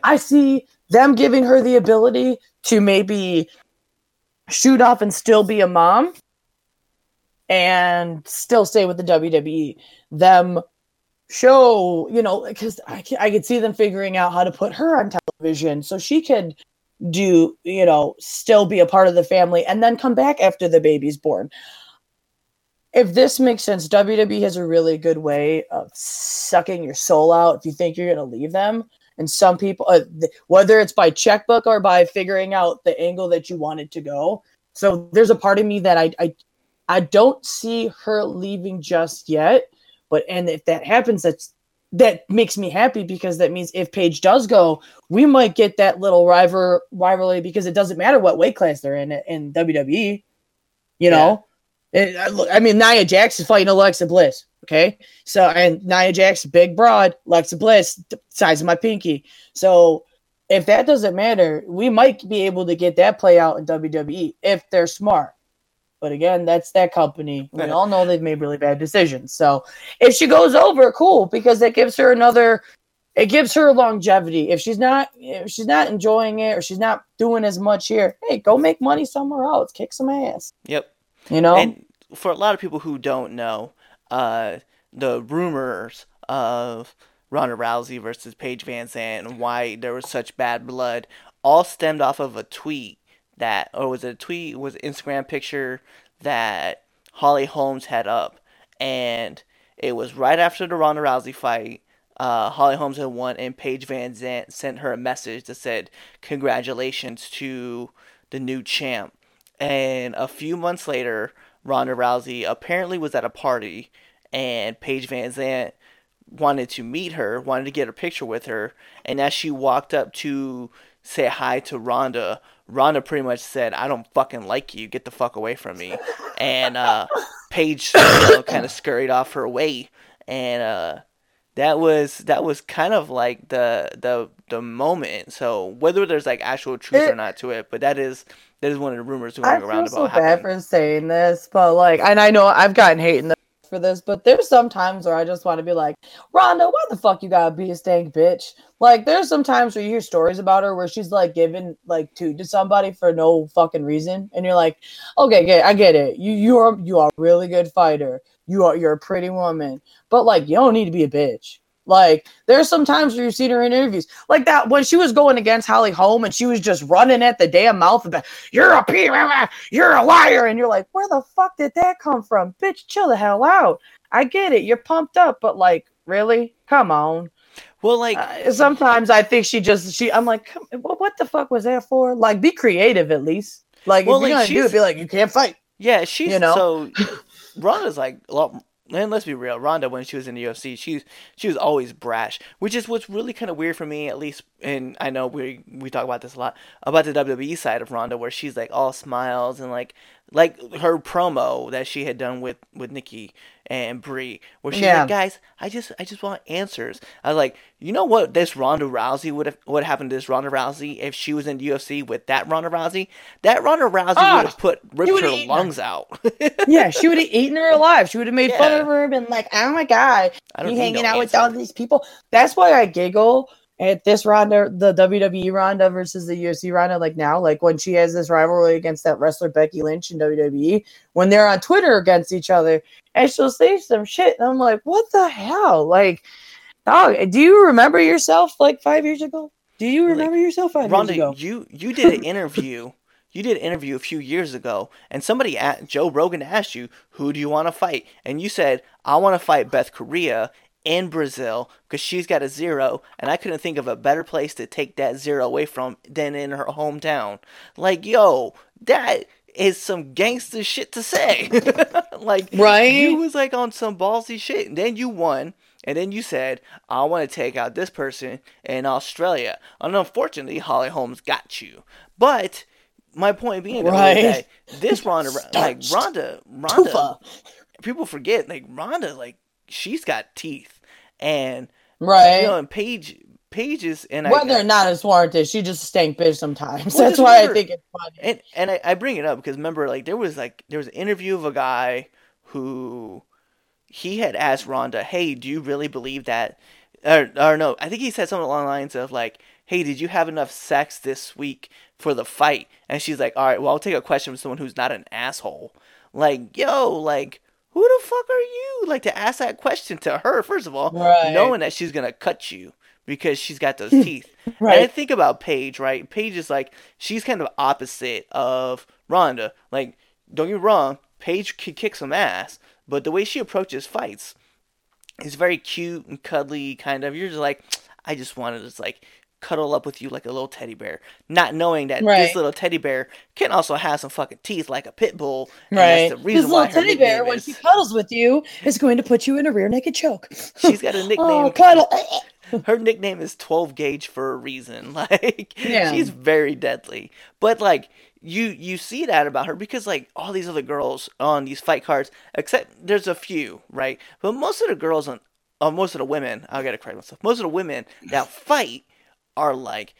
I see them giving her the ability to maybe shoot off and still be a mom and still stay with the WWE. Them show, because I could see them figuring out how to put her on television so she could do, still be a part of the family and then come back after the baby's born. If this makes sense, WWE has a really good way of sucking your soul out if you think you're going to leave them. And some people, whether it's by checkbook or by figuring out the angle that you wanted to go. So there's a part of me that I don't see her leaving just yet. But, and if that happens, that makes me happy, because that means if Paige does go, we might get that little rivalry, because it doesn't matter what weight class they're in WWE, know? It, Nia Jax is fighting Alexa Bliss, okay? So, and Nia Jax, big broad, Alexa Bliss, size of my pinky. So if that doesn't matter, we might be able to get that play out in WWE if they're smart. But again, that's that company. We all know they've made really bad decisions. So if she goes over, cool, because that gives her it gives her longevity. If she's not enjoying it, or she's not doing as much here, hey, go make money somewhere else. Kick some ass. Yep. And for a lot of people who don't know, the rumors of Ronda Rousey versus Paige VanZant and why there was such bad blood all stemmed off of a tweet. Was an Instagram picture that Holly Holm had up, and it was right after the Ronda Rousey fight. Holly Holm had won, and Paige VanZant sent her a message that said, "Congratulations to the new champ." And a few months later, Ronda Rousey apparently was at a party, and Paige VanZant wanted to meet her, wanted to get a picture with her, and as she walked up to say hi to Ronda, Ronda pretty much said, I don't fucking like you. Get the fuck away from me. And Paige kind of scurried off her way. And that was kind of like the moment. So whether there's like actual truth or not to it, but that is one of the rumors going around about happening. I feel so bad for saying this, but like, and I know I've gotten hate in the for this, but there's some times where I just want to be like, Ronda, why the fuck you gotta be a stank bitch? Like, there's some times where you hear stories about her where she's like giving like two to somebody for no fucking reason, and you're like, okay, I get it. You are a really good fighter. You're a pretty woman, but like, you don't need to be a bitch. Like, there's some times where you've seen her in interviews like that when she was going against Holly Holm and she was just running at the damn mouth about, you're a liar. And you're like, where the fuck did that come from? Bitch, chill the hell out. I get it. You're pumped up, but like, really? Come on. Well, like, sometimes I think I'm like, what the fuck was that for? Like, be creative at least. Like, well, if you're like, gonna do it, be like, you can't fight. Yeah, she's, you know? So Ronda's like a lot. And let's be real, Ronda, when she was in the UFC, she was always brash, which is what's really kind of weird for me, at least. And I know we talk about this a lot, about the WWE side of Ronda, where she's like all smiles and like her promo that she had done with Nikki and Brie, where she's like, guys, I just want answers. I was like, you know what this Ronda Rousey would have happened to this Ronda Rousey if she was in the UFC with that Ronda Rousey? That Ronda Rousey would have ripped her lungs out. Yeah, she would have eaten her alive. She would have made fun of her and been like, oh my God, you hanging out with all these people. That's why I giggle at this Ronda, the WWE Ronda versus the UFC Ronda, like now, like when she has this rivalry against that wrestler Becky Lynch in WWE, when they're on Twitter against each other, and she'll say some shit, and I'm like, what the hell? Like, dog, do you remember yourself like 5 years ago? Do you remember yourself 5 years ago? Ronda, you did an interview. You did an interview a few years ago, and somebody at Joe Rogan asked you, who do you want to fight? And you said, I want to fight Beth Correa in Brazil, because she's got a 0, and I couldn't think of a better place to take that 0 away from than in her hometown. Like, yo, that is some gangster shit to say. Like, right? You was like on some ballsy shit, and then you won, and then you said, I want to take out this person in Australia. And unfortunately, Holly Holmes got you. But my point being, right, that this Ronda, like Ronda, people forget, like Ronda, like, she's got teeth, and right, you know, and Paige is, and whether or not it's warranted, she just a stank bitch sometimes. Well, that's why I think it's funny. And I bring it up because remember, like there was an interview of a guy who he had asked Ronda, "Hey, do you really believe that?" Or no, I think he said something along the lines of like, "Hey, did you have enough sex this week for the fight?" And she's like, "All right, well, I'll take a question from someone who's not an asshole." Like, yo, like, who the fuck are you? Like, to ask that question to her, first of all, right, knowing that she's going to cut you because she's got those teeth. Right. And I think about Paige, right? Paige is like, she's kind of opposite of Ronda. Like, don't get me wrong, Paige could kick some ass, but the way she approaches fights is very cute and cuddly, kind of. You're just like, I just want to just like cuddle up with you like a little teddy bear, not knowing that this little teddy bear can also have some fucking teeth like a pit bull. Right, that's the reason this why little teddy bear, when she cuddles with you, is going to put you in a rear naked choke. She's got a nickname. Oh, cuddle. Her nickname is 12 gauge for a reason. Like, she's very deadly. But like, you see that about her because like all these other girls on these fight cards, except there's a few, right? But most of the girls most of the women, I gotta correct myself. Most of the women that fight are like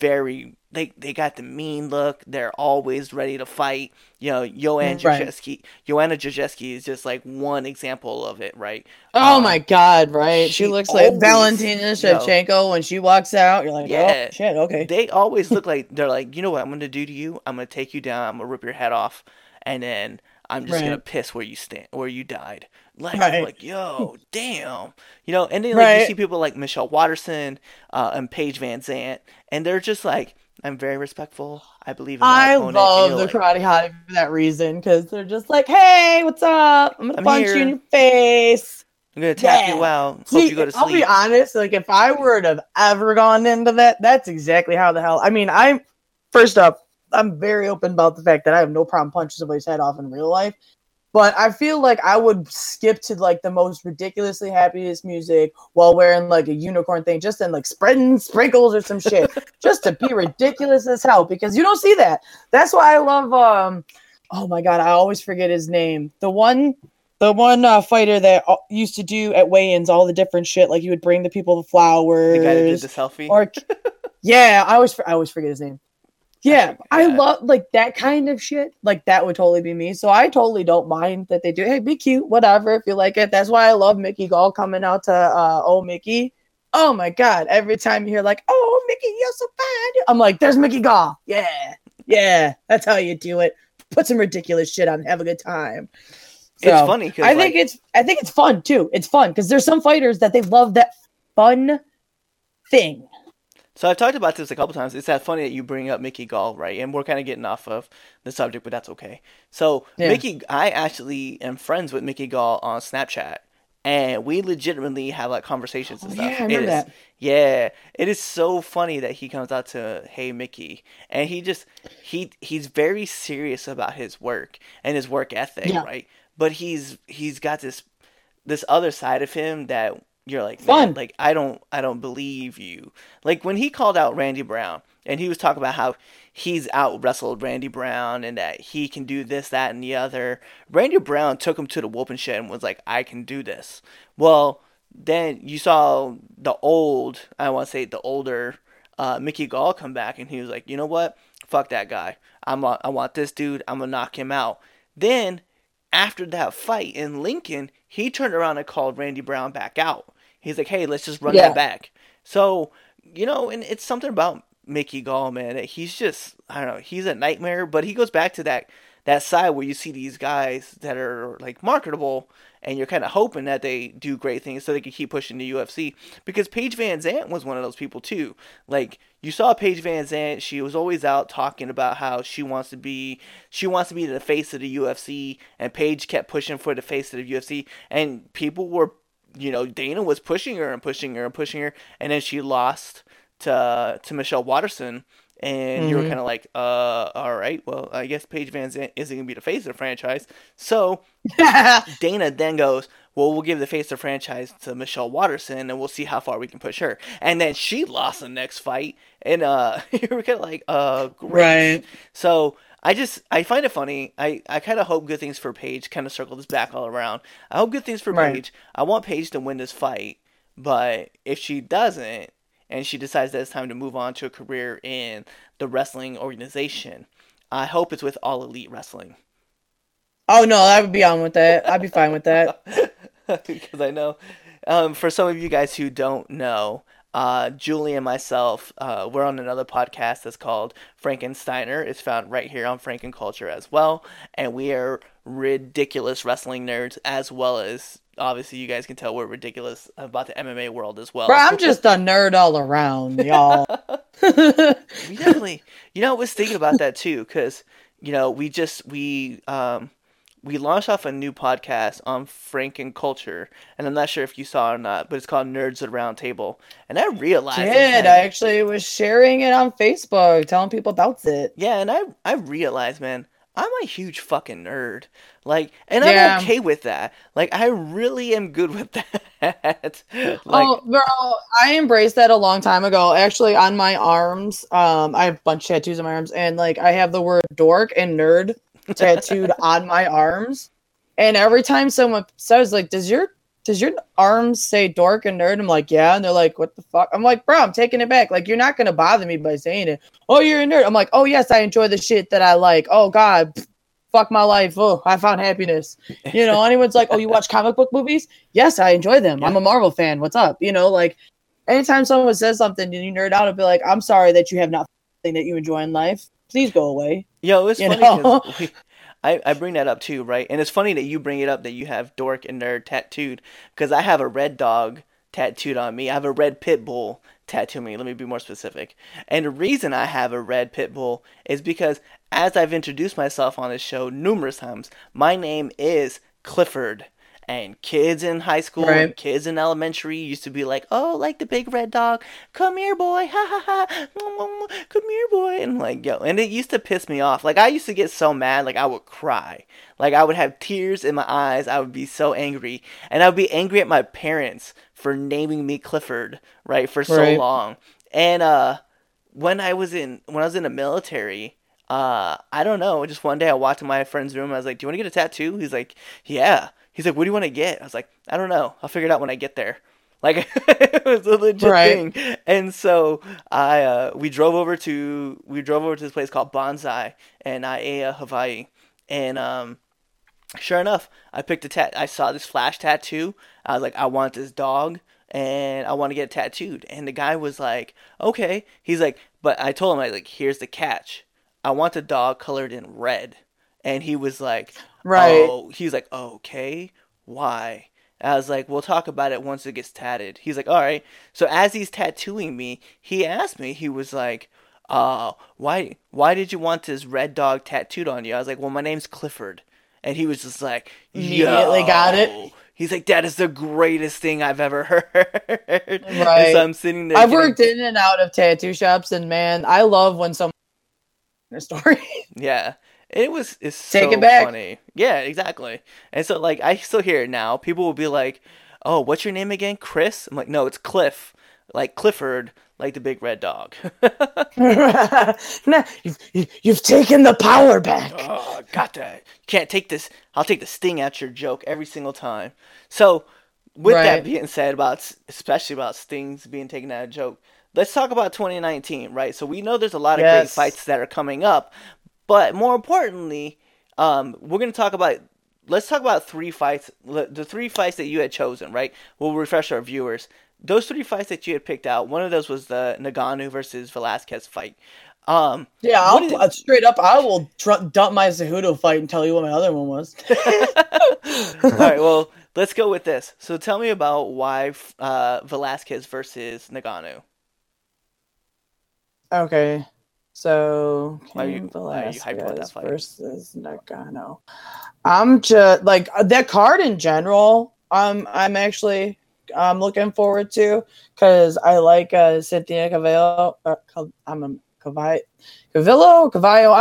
very, they got the mean look. They're always ready to fight. You know, Joanna Jędrzejewski is just like one example of it, right? Oh my God, right? She looks always like Valentina Shevchenko when she walks out. You're like, oh shit, okay. They always look like they're like, you know what I'm gonna do to you? I'm gonna take you down. I'm gonna rip your head off, and then I'm just gonna piss where you stand, where you died. Like, like, yo, damn, you know. And then like, you see people like Michelle Watterson and Paige VanZant, and they're just like, I'm very respectful. I believe in my opponent. I love the Karate Hottie for that reason, because they're just like, hey, what's up? I'm gonna punch you in your face. I'm gonna tap you out. Hope you go to sleep. I'll be honest. Like, if I were to have ever gone into that, that's exactly how the hell. I mean, I'm very open about the fact that I have no problem punching somebody's head off in real life. But I feel like I would skip to like the most ridiculously happiest music while wearing like a unicorn thing, just in like spreading sprinkles or some shit, just to be ridiculous as hell, because you don't see that. That's why I love, oh my God, I always forget his name. The one fighter that used to do at weigh-ins all the different shit, like you would bring the people the flowers. The guy that did the selfie? Or, yeah, I always forget his name. Yeah, I love like that kind of shit. Like that would totally be me. So I totally don't mind that they do. Hey, be cute, whatever, if you like it. That's why I love Mickey Gall coming out to Oh Mickey. Oh my God! Every time you hear like Oh Mickey, you're so fine, I'm like, there's Mickey Gall. Yeah, that's how you do it. Put some ridiculous shit on, have a good time. So, it's funny. Cause, I think it's fun too. It's fun because there's some fighters that they love that fun thing. So I've talked about this a couple times. It's that funny that you bring up Mickey Gall, right? And we're kind of getting off of the subject, but that's okay. So yeah. Mickey, I actually am friends with Mickey Gall on Snapchat, and we legitimately have like conversations and stuff. Yeah, I remember that. Yeah, it is so funny that he comes out to Hey Mickey, and he's very serious about his work and his work ethic, yeah. Right? But he's got this other side of him that. You're like, man, like I don't believe you. Like when he called out Randy Brown and he was talking about how he's out wrestled Randy Brown and that he can do this, that, and the other. Randy Brown took him to the whooping shit and was like, I can do this. Well, then you saw the older Mickey Gall come back and he was like, you know what? Fuck that guy. I want this dude. I'm gonna knock him out. Then after that fight in Lincoln, he turned around and called Randy Brown back out. He's like, hey, let's just run that back. So, you know, and it's something about Mickey Gall, man. He's just, I don't know, he's a nightmare. But he goes back to that side where you see these guys that are, like, marketable. And you're kind of hoping that they do great things so they can keep pushing the UFC. Because Paige VanZant was one of those people, too. Like, you saw Paige VanZant. She was always out talking about how she wants to be the face of the UFC. And Paige kept pushing for the face of the UFC. And people were... You know, Dana was pushing her and pushing her and pushing her, and then she lost to Michelle Watterson, and you were kind of like, all right, well, I guess Paige VanZant isn't going to be the face of the franchise. So Dana then goes, well, we'll give the face of the franchise to Michelle Watterson, and we'll see how far we can push her. And then she lost the next fight, and you were kind of like, great. Right. So... I find it funny. I kind of hope good things for Paige. Kind of circle this back all around. I hope good things for Paige. I want Paige to win this fight. But if she doesn't, and she decides that it's time to move on to a career in the wrestling organization, I hope it's with All Elite Wrestling. Oh, no, I would be on with that. I'd be fine with that. Because I know. For some of you guys who don't know... Julie and myself, we're on another podcast that's called Frankensteiner. It's found right here on Franken Culture as well. And we are ridiculous wrestling nerds, as well as, obviously, you guys can tell we're ridiculous about the MMA world as well. Bro, I'm just a nerd all around, y'all. We definitely, I was thinking about that too, because, we launched off a new podcast on Franken Culture, and I'm not sure if you saw it or not, but it's called Nerds at the Round Table. And I realized... I actually was sharing it on Facebook, telling people about it. Yeah, and I realized, man, I'm a huge fucking nerd. Like, and I'm okay with that. Like, I really am good with that. Bro, I embraced that a long time ago. Actually, on my arms, I have a bunch of tattoos on my arms, and, like, I have the word dork and nerd tattooed on my arms, and every time someone says like, does your arms say dork and nerd, I'm like, yeah, and they're like, what the fuck? I'm like, bro, I'm taking it back. Like, you're not gonna bother me by saying it. Oh, you're a nerd. I'm like, oh yes, I enjoy the shit that I like. Oh god, fuck my life. Oh, I found happiness. Anyone's like, oh, you watch comic book movies? Yes, I enjoy them. Yeah. I'm a Marvel fan, what's up? Like, anytime someone says something and you nerd out, I'll be like, I'm sorry that you have not thing that you enjoy in life. Please go away. Yo, it's funny because I bring that up too, right? And it's funny that you bring it up that you have dork and nerd tattooed, because I have a red dog tattooed on me. I have a red pit bull tattooed on me. Let me be more specific. And the reason I have a red pit bull is because, as I've introduced myself on this show numerous times, my name is Clifford. and kids in high school, right, and kids in elementary used to be like, oh, like the big red dog, come here, boy, ha ha ha, come here, boy, and like, yo, and it used to piss me off. Like, I used to get so mad, like, I would cry. Like, I would have tears in my eyes. I would be so angry, and I would be angry at my parents for naming me Clifford, right, for so right. long. And when I was in the military, I don't know, just one day I walked in my friend's room, I was like, do you want to get a tattoo? He's like, yeah. He's like, what do you want to get? I was like, I don't know. I'll figure it out when I get there. Like, it was a legit right. thing. And so we drove over to this place called Bonsai in Aiea, Hawaii. And sure enough, I saw this flash tattoo. I was like, I want this dog and I want to get tattooed. And the guy was like, okay. He's like, but I told him, I was like, here's the catch. I want the dog colored in red. And he was like, right. Oh, he's like, okay, why? I was like, we'll talk about it once it gets tatted. He's like, all right. So as he's tattooing me, he asked me, he was like, why did you want this red dog tattooed on you? I was like, well, my name's Clifford. And he was just like, immediately got it. He's like, that is the greatest thing I've ever heard. Right. So I'm sitting there. I've worked in and out of tattoo shops, and man, I love when someone their story. Yeah. It's so funny. Yeah, exactly. And so, like, I still hear it now. People will be like, oh, what's your name again? Chris? I'm like, no, it's Cliff. Like Clifford, like the big red dog. Nah, you've taken the power back. Oh, got that. Can't take this. I'll take the sting out your joke every single time. So, with right. that being said, especially about stings being taken out of joke, let's talk about 2019, right? So, we know there's a lot of yes. great fights that are coming up. But more importantly, let's talk about three fights, the three fights that you had chosen, right? We'll refresh our viewers. Those three fights that you had picked out, one of those was the Ngannou versus Velasquez fight. Yeah, straight up, I will dump my Cejudo fight and tell you what my other one was. All right, well, let's go with this. So tell me about why Velasquez versus Ngannou. Okay. So, Cain Velasquez versus Ngannou. I'm just like that card in general. I'm actually looking forward to because I like Cynthia Cavillo. Cavillo.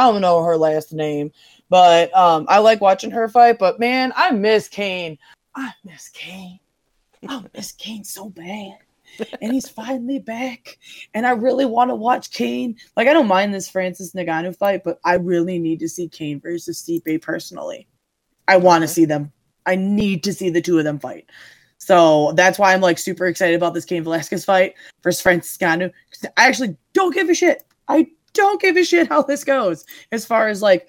I don't know her last name, but I like watching her fight. But man, I miss Cain. I miss Cain so bad. And he's finally back, and I really want to watch Cain. Like, I don't mind this Francis Ngannou fight, but I really need to see Cain versus Stipe personally. I want to see them. I need to see the two of them fight. So that's why I'm like super excited about this Cain Velasquez fight versus Francis Ngannou. I actually don't give a shit. I don't give a shit how this goes as far as like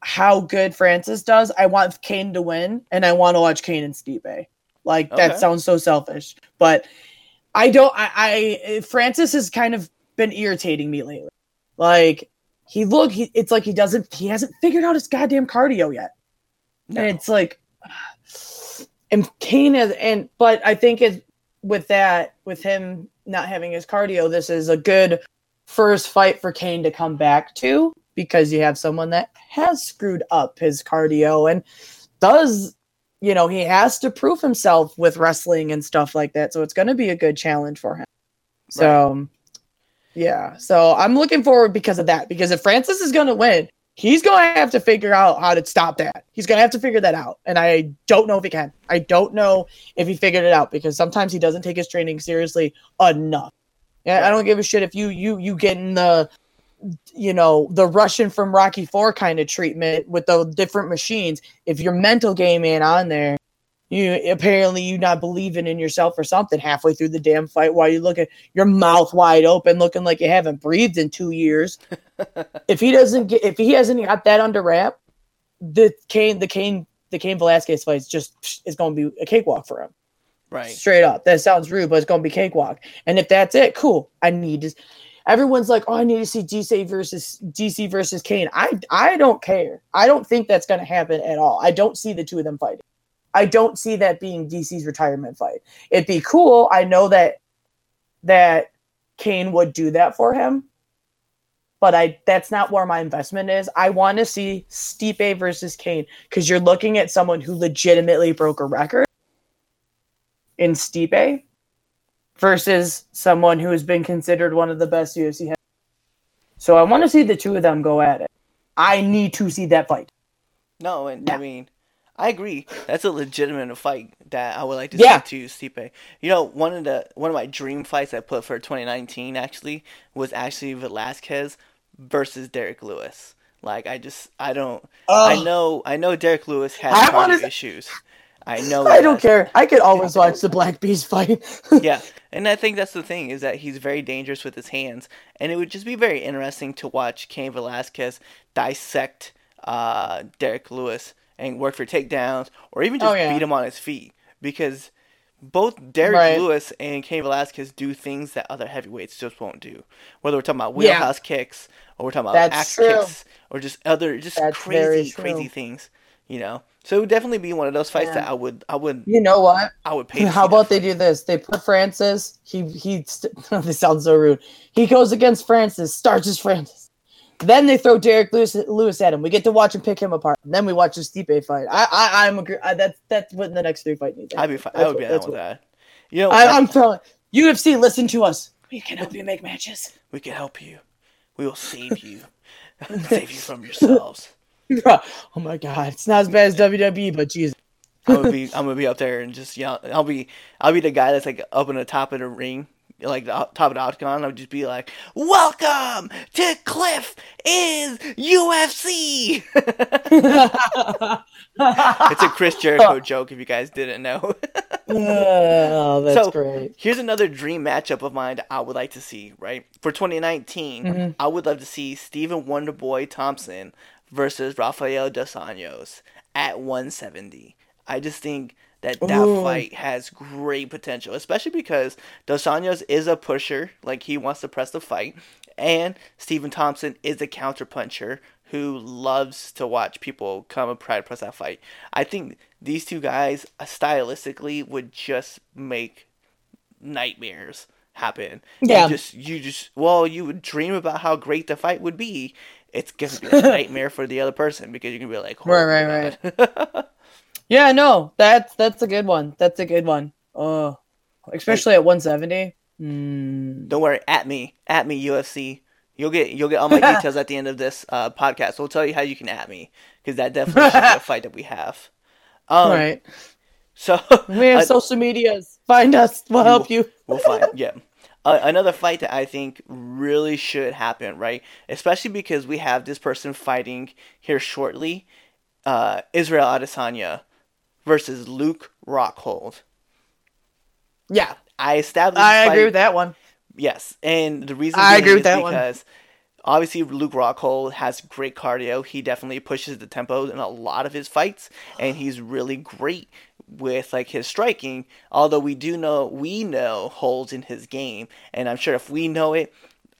how good Francis does. I want Cain to win, and I want to watch Cain and Stipe. Like, okay. That sounds so selfish, but Francis has kind of been irritating me lately. Like, it's like he hasn't figured out his goddamn cardio yet. No. And it's like, and Cain is, but I think with him not having his cardio, this is a good first fight for Cain to come back to, because you have someone that has screwed up his cardio and does, you know, he has to prove himself with wrestling and stuff like that. So it's going to be a good challenge for him. So, right. Yeah. So I'm looking forward because of that. Because if Francis is going to win, he's going to have to figure out how to stop that. He's going to have to figure that out. And I don't know if he can. I don't know if he figured it out, because sometimes he doesn't take his training seriously enough. Yeah, I don't give a shit if you get in the, you know, the Russian from Rocky IV kind of treatment with the different machines. If your mental game ain't on there, you're not believing in yourself or something halfway through the damn fight while you look at your mouth wide open, looking like you haven't breathed in 2 years. If he hasn't got that under wrap, the Cain Velasquez fight is going to be a cakewalk for him. Right. Straight up. That sounds rude, but it's going to be cakewalk. And if that's it, cool. Everyone's like, oh, I need to see DC versus Cain. I don't care. I don't think that's going to happen at all. I don't see the two of them fighting. I don't see that being DC's retirement fight. It'd be cool. I know that Cain would do that for him. but that's not where my investment is. I want to see Stipe versus Cain because you're looking at someone who legitimately broke a record in Stipe versus someone who has been considered one of the best UFC heavyweights. So I want to see the two of them go at it. I need to see that fight. No, and yeah. I mean, I agree. That's a legitimate fight that I would like to see too, Stipe. You know, one of my dream fights I put for 2019 was Velasquez versus Derrick Lewis. Like I know Derrick Lewis has body issues. I know. I don't care. I could always watch the Black Beast fight. Yeah, and I think that's the thing is that he's very dangerous with his hands, and it would just be very interesting to watch Cain Velasquez dissect Derrick Lewis and work for takedowns or even just beat him on his feet because both Derrick Lewis and Cain Velasquez do things that other heavyweights just won't do. Whether we're talking about wheelhouse kicks or we're talking about axe kicks or just other crazy things, you know. So it would definitely be one of those fights that I would. You know what? I would pay. How about they do this? They put Francis. This sounds so rude. He goes against Francis, starches Francis. Then they throw Derrick Lewis at him. We get to watch him pick him apart. And then we watch a Stipe fight. That's what the next three fights need. I'd be fine. I would be down with that. You know, I'm throwing UFC. Listen to us. We can help you make matches. We can help you. We will save you. Save you from yourselves. Oh my God! It's not as bad as WWE, but Jesus, I'm gonna be up there and just yell. I'll be the guy that's like up on the top of the ring, like the top of the octagon. I'll just be like, "Welcome to Cliff is UFC." It's a Chris Jericho joke. If you guys didn't know, that's great. Here's another dream matchup of mine that I would like to see. Right for 2019, I would love to see Stephen Wonderboy Thompson versus Rafael Dos Anjos at 170. I just think that fight has great potential, especially because Dos Anjos is a pusher, like he wants to press the fight, and Stephen Thompson is a counterpuncher who loves to watch people come and try to press that fight. I think these two guys stylistically would just make nightmares happen. Yeah. You would dream about how great the fight would be. It's going to be a nightmare for the other person because you're going to be like, right. Yeah, no, that's a good one. That's a good one. Oh, especially at 170. Don't worry. At me, UFC. You'll get all my details at the end of this podcast. We'll tell you how you can at me because that definitely should be a fight that we have. Right. So we have social medias. Find us. We'll help you. We'll find. Yeah. Another fight that I think really should happen, right? Especially because we have this person fighting here shortly, Israel Adesanya versus Luke Rockhold. Yeah, I agree with that one. Yes, and the reason I agree with that one is because obviously Luke Rockhold has great cardio. He definitely pushes the tempo in a lot of his fights, and he's really great with like his striking, although we know holes in his game, and I'm sure if we know it,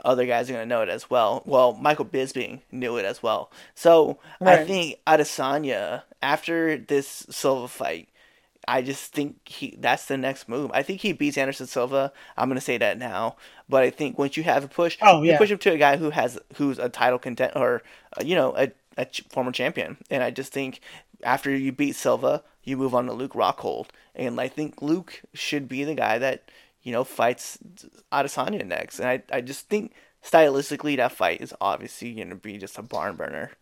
other guys are going to know it as well. Well, Michael Bisping knew it as well. So I think Adesanya, after this Silva fight, I just think that's the next move. I think he beats Anderson Silva. I'm going to say that now, but I think once you have a push, you push him to a guy who's a title contender or a former champion, and I just think after you beat Silva, you move on to Luke Rockhold. And I think Luke should be the guy that, fights Adesanya next. And I just think stylistically that fight is obviously going to be just a barn burner.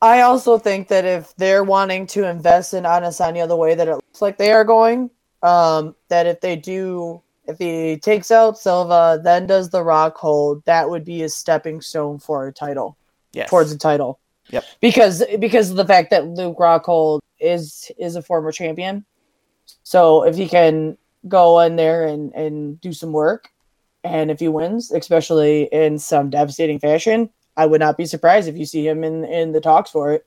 I also think that if they're wanting to invest in Adesanya the way that it looks like they are going, that if he takes out Silva, then does the Rockhold, that would be a stepping stone for a title. Yes. Towards a title. Yep. Because of the fact that Luke Rockhold is a former champion. So if he can go in there and do some work, and if he wins, especially in some devastating fashion, I would not be surprised if you see him in the talks for it.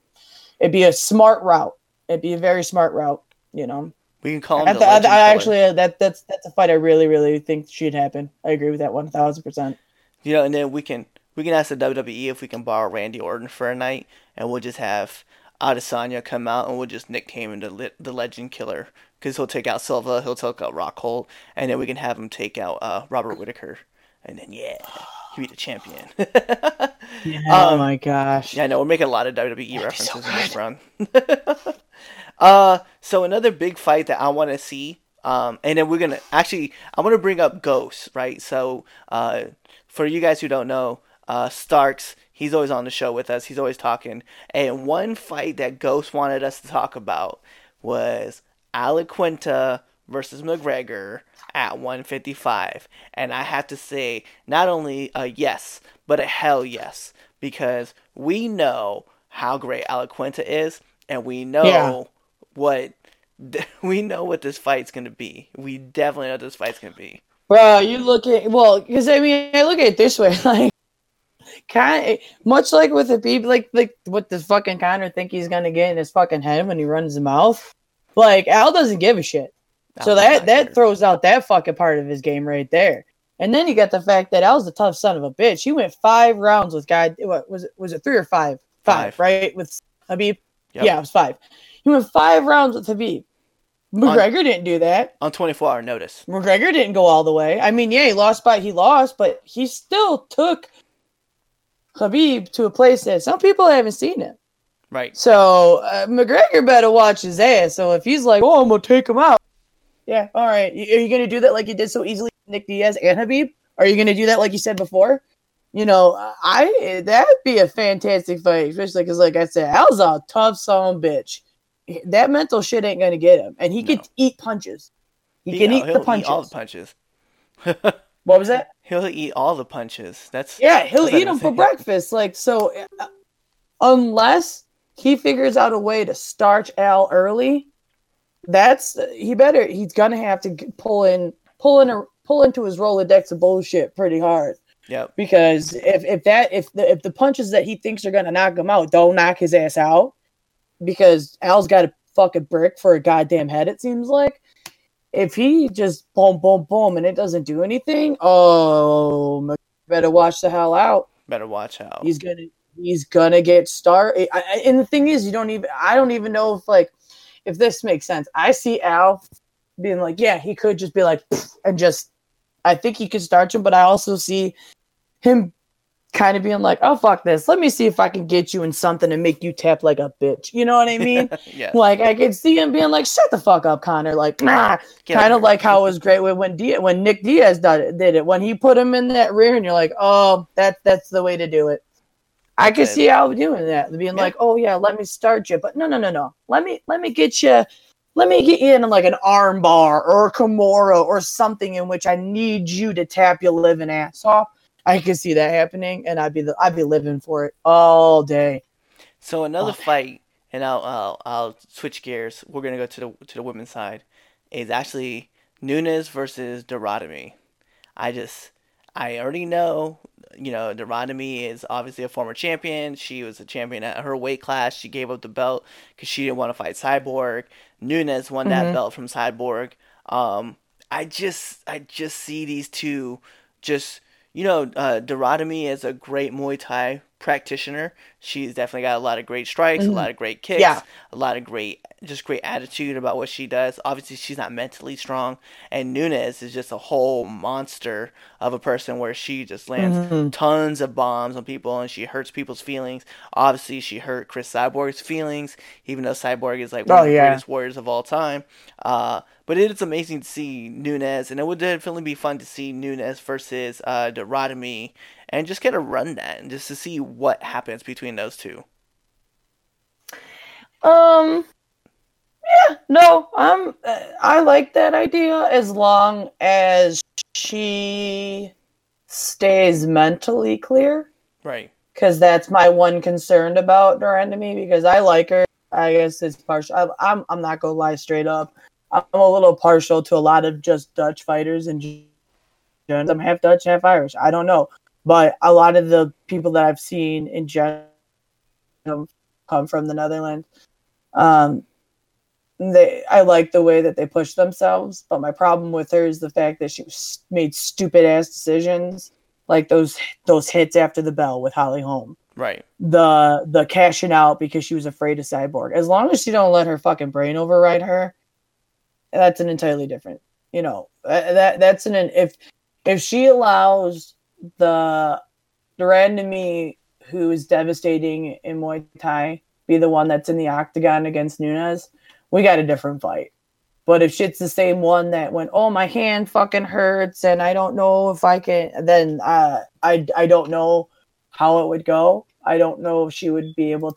It'd be a smart route. It'd be a very smart route, We can call him that's a fight I really, really think should happen. I agree with that 1,000%. And then we can ask the WWE if we can borrow Randy Orton for a night, and we'll just have Adesanya come out, and we'll just nickname him the Legend Killer, because he'll take out Silva, he'll take out Rockhold, and then we can have him take out Robert Whittaker, and then he'd be the champion. Yeah, oh my gosh. Yeah, I know. We're making a lot of WWE references in this run. So another big fight that I want to see, and then we're going to actually, I want to bring up Ghost, right? So for you guys who don't know, Starks, he's always on the show with us. He's always talking. And one fight that Ghost wanted us to talk about was Alequinta versus McGregor at 155. And I have to say, not only a yes, but a hell yes, because we know how great Alequinta is, and we know what this fight's going to be. We definitely know what this fight's going to be. Bro, you look at, well, because I mean, I look at it this way, like, kind of, much like with Khabib, like what does fucking Conor think he's going to get in his fucking head when he runs his mouth? Like, Al doesn't give a shit. So that throws out that fucking part of his game right there. And then you got the fact that Al's a tough son of a bitch. He went 5 rounds with God. What was it? Was it 3 or 5? 5, right? With Khabib. Yep. Yeah, it was 5. He went 5 rounds with Khabib. McGregor didn't do that. On 24-hour notice. McGregor didn't go all the way. I mean, yeah, he lost, but he still took Khabib to a place that some people haven't seen him. Right. So McGregor better watch his ass. So if he's like, oh, I'm going to take him out. Yeah, all right. Are you going to do that like you did so easily with Nick Diaz and Khabib? Are you going to do that like you said before? You know, that'd be a fantastic fight, especially because, like I said, Al's a tough son of a bitch. That mental shit ain't going to get him. And he could eat punches. He'll eat all the punches. What was that? He'll eat all the punches. He'll eat them for breakfast. Like, so unless he figures out a way to starch Al early, he's gonna have to pull into his Rolodex of bullshit pretty hard. Yep. Because if the punches that he thinks are gonna knock him out don't knock his ass out, because Al's got a fucking brick for a goddamn head, it seems like. If he just boom, boom, boom, and it doesn't do anything, oh, better watch the hell out. Better watch out. He's gonna get started. And the thing is, I don't even know if this makes sense. I see Al being like, yeah, he could just be like, and just, I think he could starch him, but I also see him kind of being like, oh, fuck this. Let me see if I can get you in something and make you tap like a bitch. You know what I mean? Yeah. Like, I could see him being like, shut the fuck up, Connor. Like, nah. Kind of like how it was great when Nick Diaz did it. When he put him in that rear and you're like, oh, that's the way to do it. I could see Al doing that, being like, "Oh yeah, let me start you," but no, let me get you in like an arm bar or a Kimura or something in which I need you to tap your living ass off. I could see that happening, and I'd be living for it all day. So another fight, and I'll switch gears. We're gonna go to the women's side. Is actually Nunes versus Dorotimi. I already know, you know, Dorotimi is obviously a former champion. She was a champion at her weight class. She gave up the belt because she didn't want to fight Cyborg. Nunes won that belt from Cyborg. I just see these two just, you know, Dorotimi is a great Muay Thai practitioner. She's definitely got a lot of great strikes, a lot of great kicks, a lot of great attitude about what she does. Obviously, she's not mentally strong, and Nunes is just a whole monster of a person where she just lands tons of bombs on people, and she hurts people's feelings. Obviously, she hurt Chris Cyborg's feelings, even though Cyborg is like one of the greatest warriors of all time. But it is amazing to see Nunes, and it would definitely be fun to see Nunes versus Dorotimi, and just kind of run that, and just to see what happens between those two. Yeah, no, I like that idea as long as she stays mentally clear. Right. Because that's my one concern about Dorotimi, because I like her. I guess it's partial. I'm not going to lie straight up. I'm a little partial to a lot of just Dutch fighters. And I'm half Dutch, half Irish. I don't know. But a lot of the people that I've seen in general come from the Netherlands. I like the way that they push themselves, but my problem with her is the fact that she made stupid ass decisions, like those hits after the bell with Holly Holm. Right. The cashing out because she was afraid of Cyborg. As long as she don't let her fucking brain override her, that's an entirely different. You know, that's if she allows the the random me who is devastating in Muay Thai be the one that's in the octagon against Nunes, we got a different fight. But if shit's the same one that went, oh, my hand fucking hurts and I don't know if I can, then I don't know how it would go. I don't know if she would be able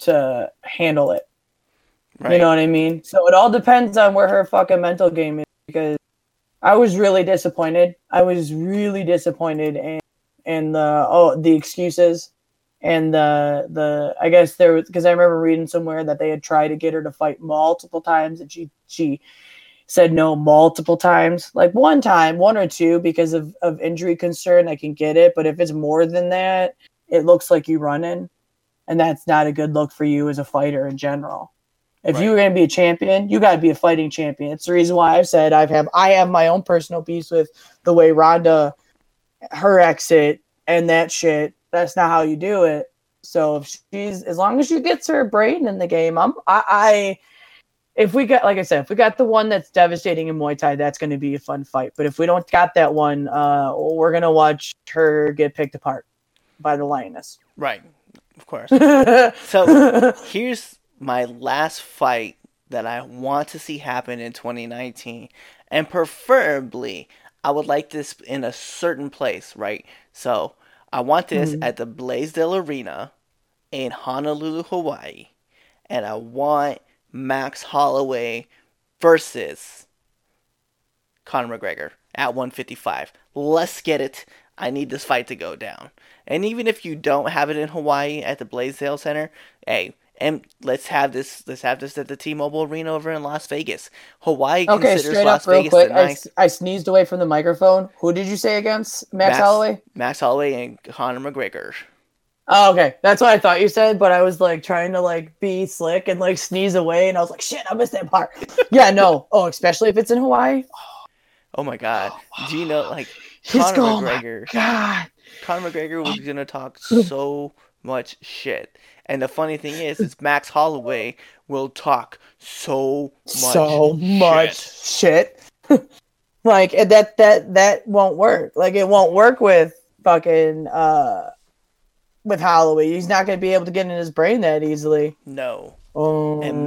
to handle it. Right. You know what I mean? So it all depends on where her fucking mental game is, because I was really disappointed. And the excuses and the I guess there was, because I remember reading somewhere that they had tried to get her to fight multiple times and she said no multiple times, like one or two because of injury concern. I can get it, but if it's more than that, it looks like you running, and that's not a good look for you as a fighter in general. If you were going to be a champion, you got to be a fighting champion. It's the reason why I've said I have my own personal beefs with the way Ronda, her exit and that shit. That's not how you do it. So if she's, as long as she gets her brain in the game, if we got the one that's devastating in Muay Thai, that's going to be a fun fight. But if we don't got that one, we're going to watch her get picked apart by the lioness. Right. Of course. So here's my last fight that I want to see happen in 2019, and preferably I would like this in a certain place, right? So I want this at the Blaisdell Arena in Honolulu, Hawaii. And I want Max Holloway versus Conor McGregor at 155. Let's get it. I need this fight to go down. And even if you don't have it in Hawaii at the Blaisdell Center, hey, and let's have this at the T-Mobile Arena over in Las Vegas. Hawaii considers Las Vegas the nice. I sneezed away from the microphone. Who did you say against? Max Holloway? Max Holloway and Conor McGregor. Oh, okay. That's what I thought you said, but I was like trying to like be slick and like sneeze away, and I was like, shit, I missed that part. Yeah, no. Oh, especially if it's in Hawaii. Oh my God. Do you know, like, Conor McGregor? God. Conor McGregor was going to talk so much shit. And the funny thing is Max Holloway will talk so much shit. Like, that won't work. Like, it won't work with fucking with Holloway. He's not gonna be able to get in his brain that easily. No. And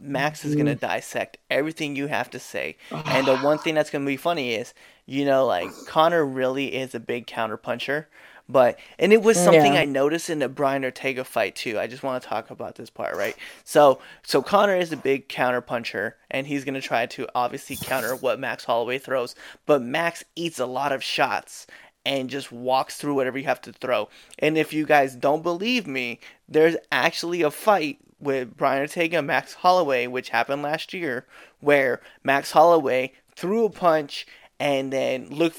Max is gonna dissect everything you have to say. And the one thing that's gonna be funny is, you know, like, Conor really is a big counterpuncher. But, and it was something I noticed in the Brian Ortega fight too. I just want to talk about this part, right? So Conor is a big counter puncher, and he's going to try to obviously counter what Max Holloway throws. But Max eats a lot of shots and just walks through whatever you have to throw. And if you guys don't believe me, there's actually a fight with Brian Ortega and Max Holloway, which happened last year, where Max Holloway threw a punch and then looked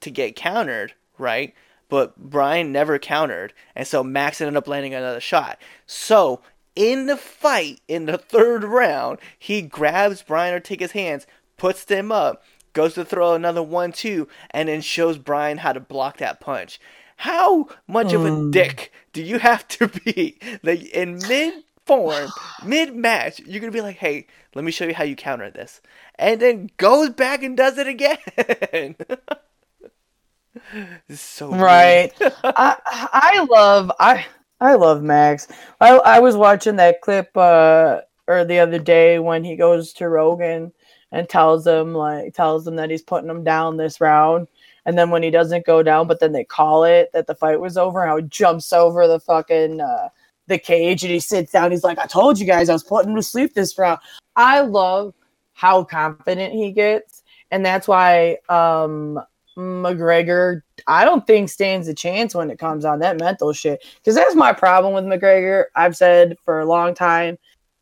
to get countered, right? But Brian never countered, and so Max ended up landing another shot. So, in the fight, in the third round, he grabs Brian Ortega's hands, puts them up, goes to throw another 1-2, and then shows Brian how to block that punch. How much of a dick do you have to be that in mid-match, you're going to be like, hey, let me show you how you counter this. And then goes back and does it again. This is so right. I love Max. I was watching that clip or the other day when he goes to Rogan and tells him that he's putting him down this round, and then when he doesn't go down, but then they call it that the fight was over, how he jumps over the fucking the cage and he sits down. He's like, I told you guys I was putting him to sleep this round. I love how confident he gets, and that's why McGregor, I don't think, stands a chance when it comes on that mental shit. Because that's my problem with McGregor, I've said for a long time,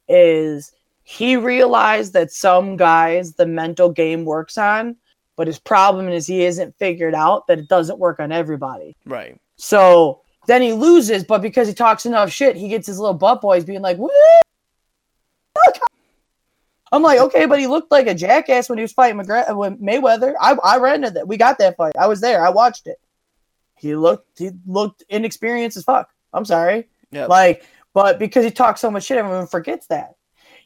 is he realized that some guys the mental game works on, but his problem is he isn't figured out that it doesn't work on everybody. Right. So then he loses, but because he talks enough shit, he gets his little butt boys being like, woo! I'm like, okay, but he looked like a jackass when he was fighting Mayweather. I rented that. We got that fight. I was there. I watched it. He looked inexperienced as fuck. I'm sorry. Yep. Like, but because he talks so much shit, everyone forgets that.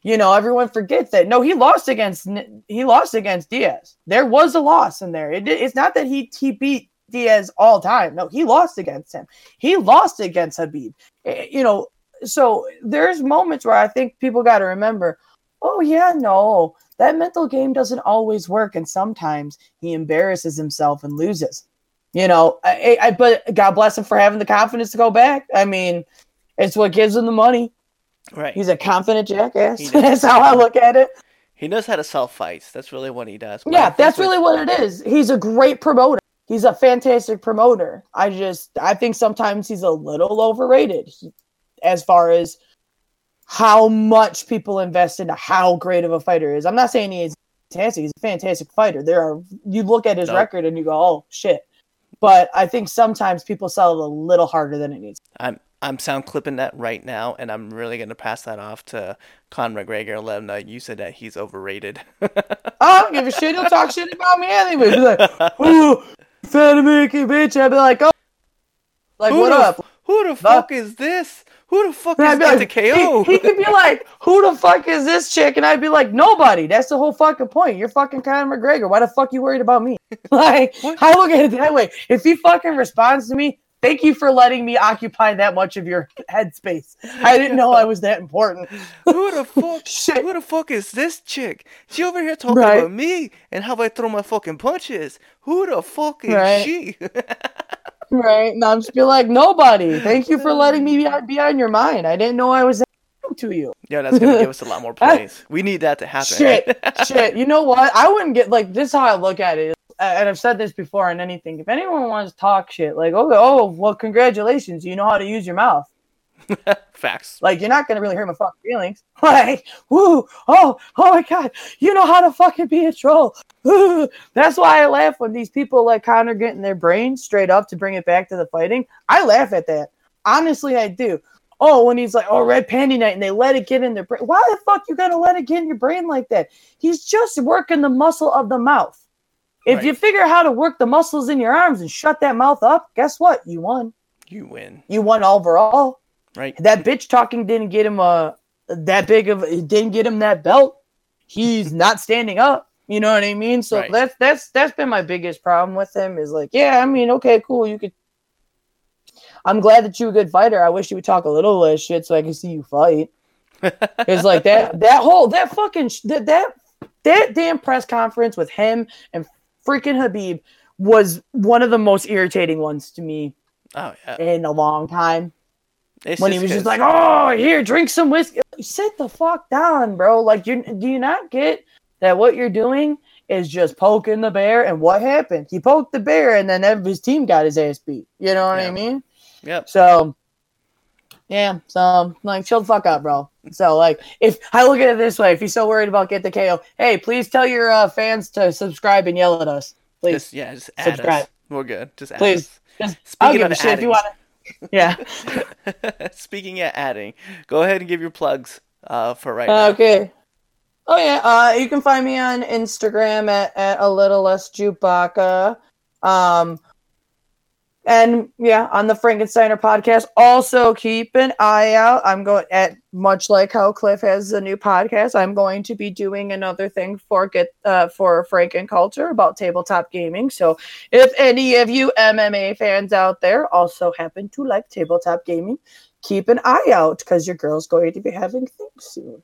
You know, everyone forgets that. No, he lost against Diaz. There was a loss in there. It's not that he beat Diaz all time. No, he lost against him. He lost against Khabib. You know, so there's moments where I think people got to remember, oh, yeah, no, that mental game doesn't always work. And sometimes he embarrasses himself and loses. You know, but God bless him for having the confidence to go back. I mean, it's what gives him the money. Right. He's a confident jackass. That's how I look at it. He knows how to sell fights. That's really what he does. But yeah, that's really what it is. He's a great promoter. He's a fantastic promoter. I think sometimes he's a little overrated as far as how much people invest into how great of a fighter he is. I'm not saying he is fantastic. He's a fantastic fighter. You look at his record and you go, oh, shit. But I think sometimes people sell it a little harder than it needs. I'm sound clipping that right now, and I'm really going to pass that off to Conor McGregor. Let him know you said that he's overrated. I don't give a shit. He'll talk shit about me anyway. He's like, ooh, fat American bitch. I'd be like, oh. Like, what up? Who the fuck is this? Who the fuck is this to KO? He could be like, who the fuck is this chick? And I'd be like, nobody. That's the whole fucking point. You're fucking Conor McGregor. Why the fuck you worried about me? Like, I look at it that way. If he fucking responds to me, thank you for letting me occupy that much of your headspace. I didn't know I was that important. Who the fuck is this chick? She over here talking about me and how I throw my fucking punches. Who the fuck is she? Right. And I'm just be like, nobody. Thank you for letting me be on your mind. I didn't know I was that to you. Yeah, that's going to give us a lot more praise. We need that to happen. Shit. You know what? I wouldn't get, like, this is how I look at it. And I've said this before on anything. If anyone wants to talk shit, like, well, congratulations. You know how to use your mouth. Facts. Like, you're not going to really hurt my fucking feelings. Like, woo, oh my God. You know how to fucking be a troll. Woo. That's why I laugh when these people like Conor get in their brain straight up to bring it back to the fighting. I laugh at that. Honestly, I do. Oh, when he's like, oh, Red Panty Night, and they let it get in their brain. Why the fuck you got to let it get in your brain like that? He's just working the muscle of the mouth. If you figure out how to work the muscles in your arms and shut that mouth up, guess what? You won. You won overall. Right. That bitch talking didn't get him didn't get him that belt. He's not standing up. You know what I mean? So that's been my biggest problem with him is like, yeah, I mean, okay, cool. I'm glad that you're a good fighter. I wish you would talk a little less shit so I can see you fight. It's like that damn press conference with him and freaking Khabib was one of the most irritating ones to me in a long time. When he was just like, oh, here, drink some whiskey. Sit the fuck down, bro. Like, do you not get that what you're doing is just poking the bear? And what happened? He poked the bear, and then his team got his ass beat. You know what I mean? Yep. So, yeah. So, like, chill the fuck out, bro. So, like, if I look at it this way, if you're so worried about get the KO, hey, please tell your fans to subscribe and yell at us. Please. Just add subscribe. Us. We're good. Just add please. Us. Just, speaking of shit, if you want to. Yeah. Speaking of adding, go ahead and give your plugs for right now. Okay. Oh, yeah. You can find me on Instagram at a little less Jupaka. And yeah, on the Frankensteiner podcast. Also, keep an eye out. I'm going at much like how Cliff has a new podcast. I'm going to be doing another thing for Franken Culture about tabletop gaming. So, if any of you MMA fans out there also happen to like tabletop gaming, keep an eye out because your girl's going to be having things soon.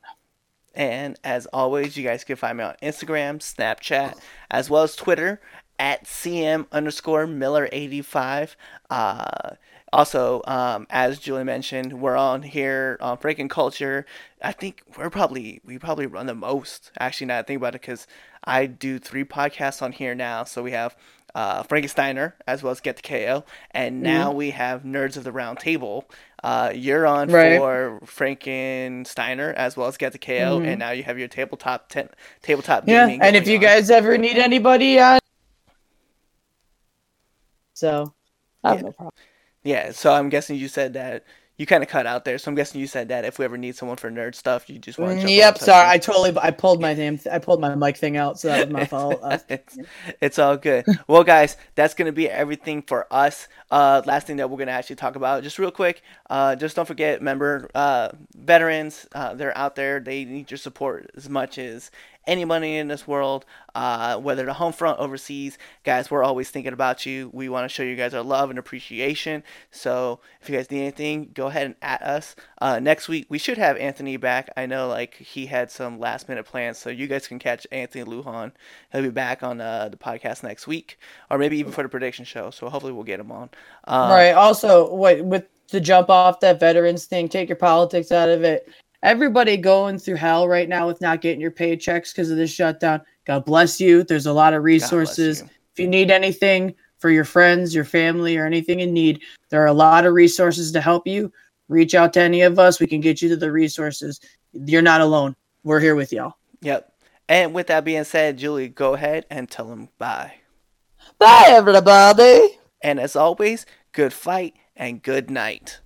And as always, you guys can find me on Instagram, Snapchat, as well as Twitter. At @CM_Miller85. Also, as Julie mentioned, we're on here on Franken Culture. I think we probably run the most. Actually, now that I think about it, because I do 3 podcasts on here now. So we have Frankensteiner, as well as Get the KO, and now we have Nerds of the Round Table. You're on for Frankensteiner as well as Get the KO, and now you have your tabletop gaming. Yeah, and if you guys ever need anybody on. So, I have no problem. Yeah, so I'm guessing you said that. You kind of cut out there, so I'm guessing you said that if we ever need someone for nerd stuff, you just want to jump on. Sorry, I pulled my mic thing out, so that was my fault. It's all good. Well, guys, that's going to be everything for us. Last thing that we're going to actually talk about, just real quick, just don't forget, remember, veterans, they're out there. They need your support as much as anybody in this world, whether the home front, overseas, guys, we're always thinking about you. We want to show you guys our love and appreciation. So if you guys need anything, go ahead and at us. Next week, we should have Anthony back. I know like he had some last minute plans, so you guys can catch Anthony Lujan. He'll be back on the podcast next week, or maybe even for the prediction show. So hopefully we'll get him on. Right. Also, with the jump off that veterans thing, take your politics out of it. Everybody going through hell right now with not getting your paychecks because of this shutdown. God bless you. There's a lot of resources. If you need anything for your friends, your family, or anything in need, there are a lot of resources to help you. Reach out to any of us. We can get you to the resources. You're not alone. We're here with y'all. Yep. And with that being said, Julie, go ahead and tell them bye. Bye, everybody. And as always, good fight and good night.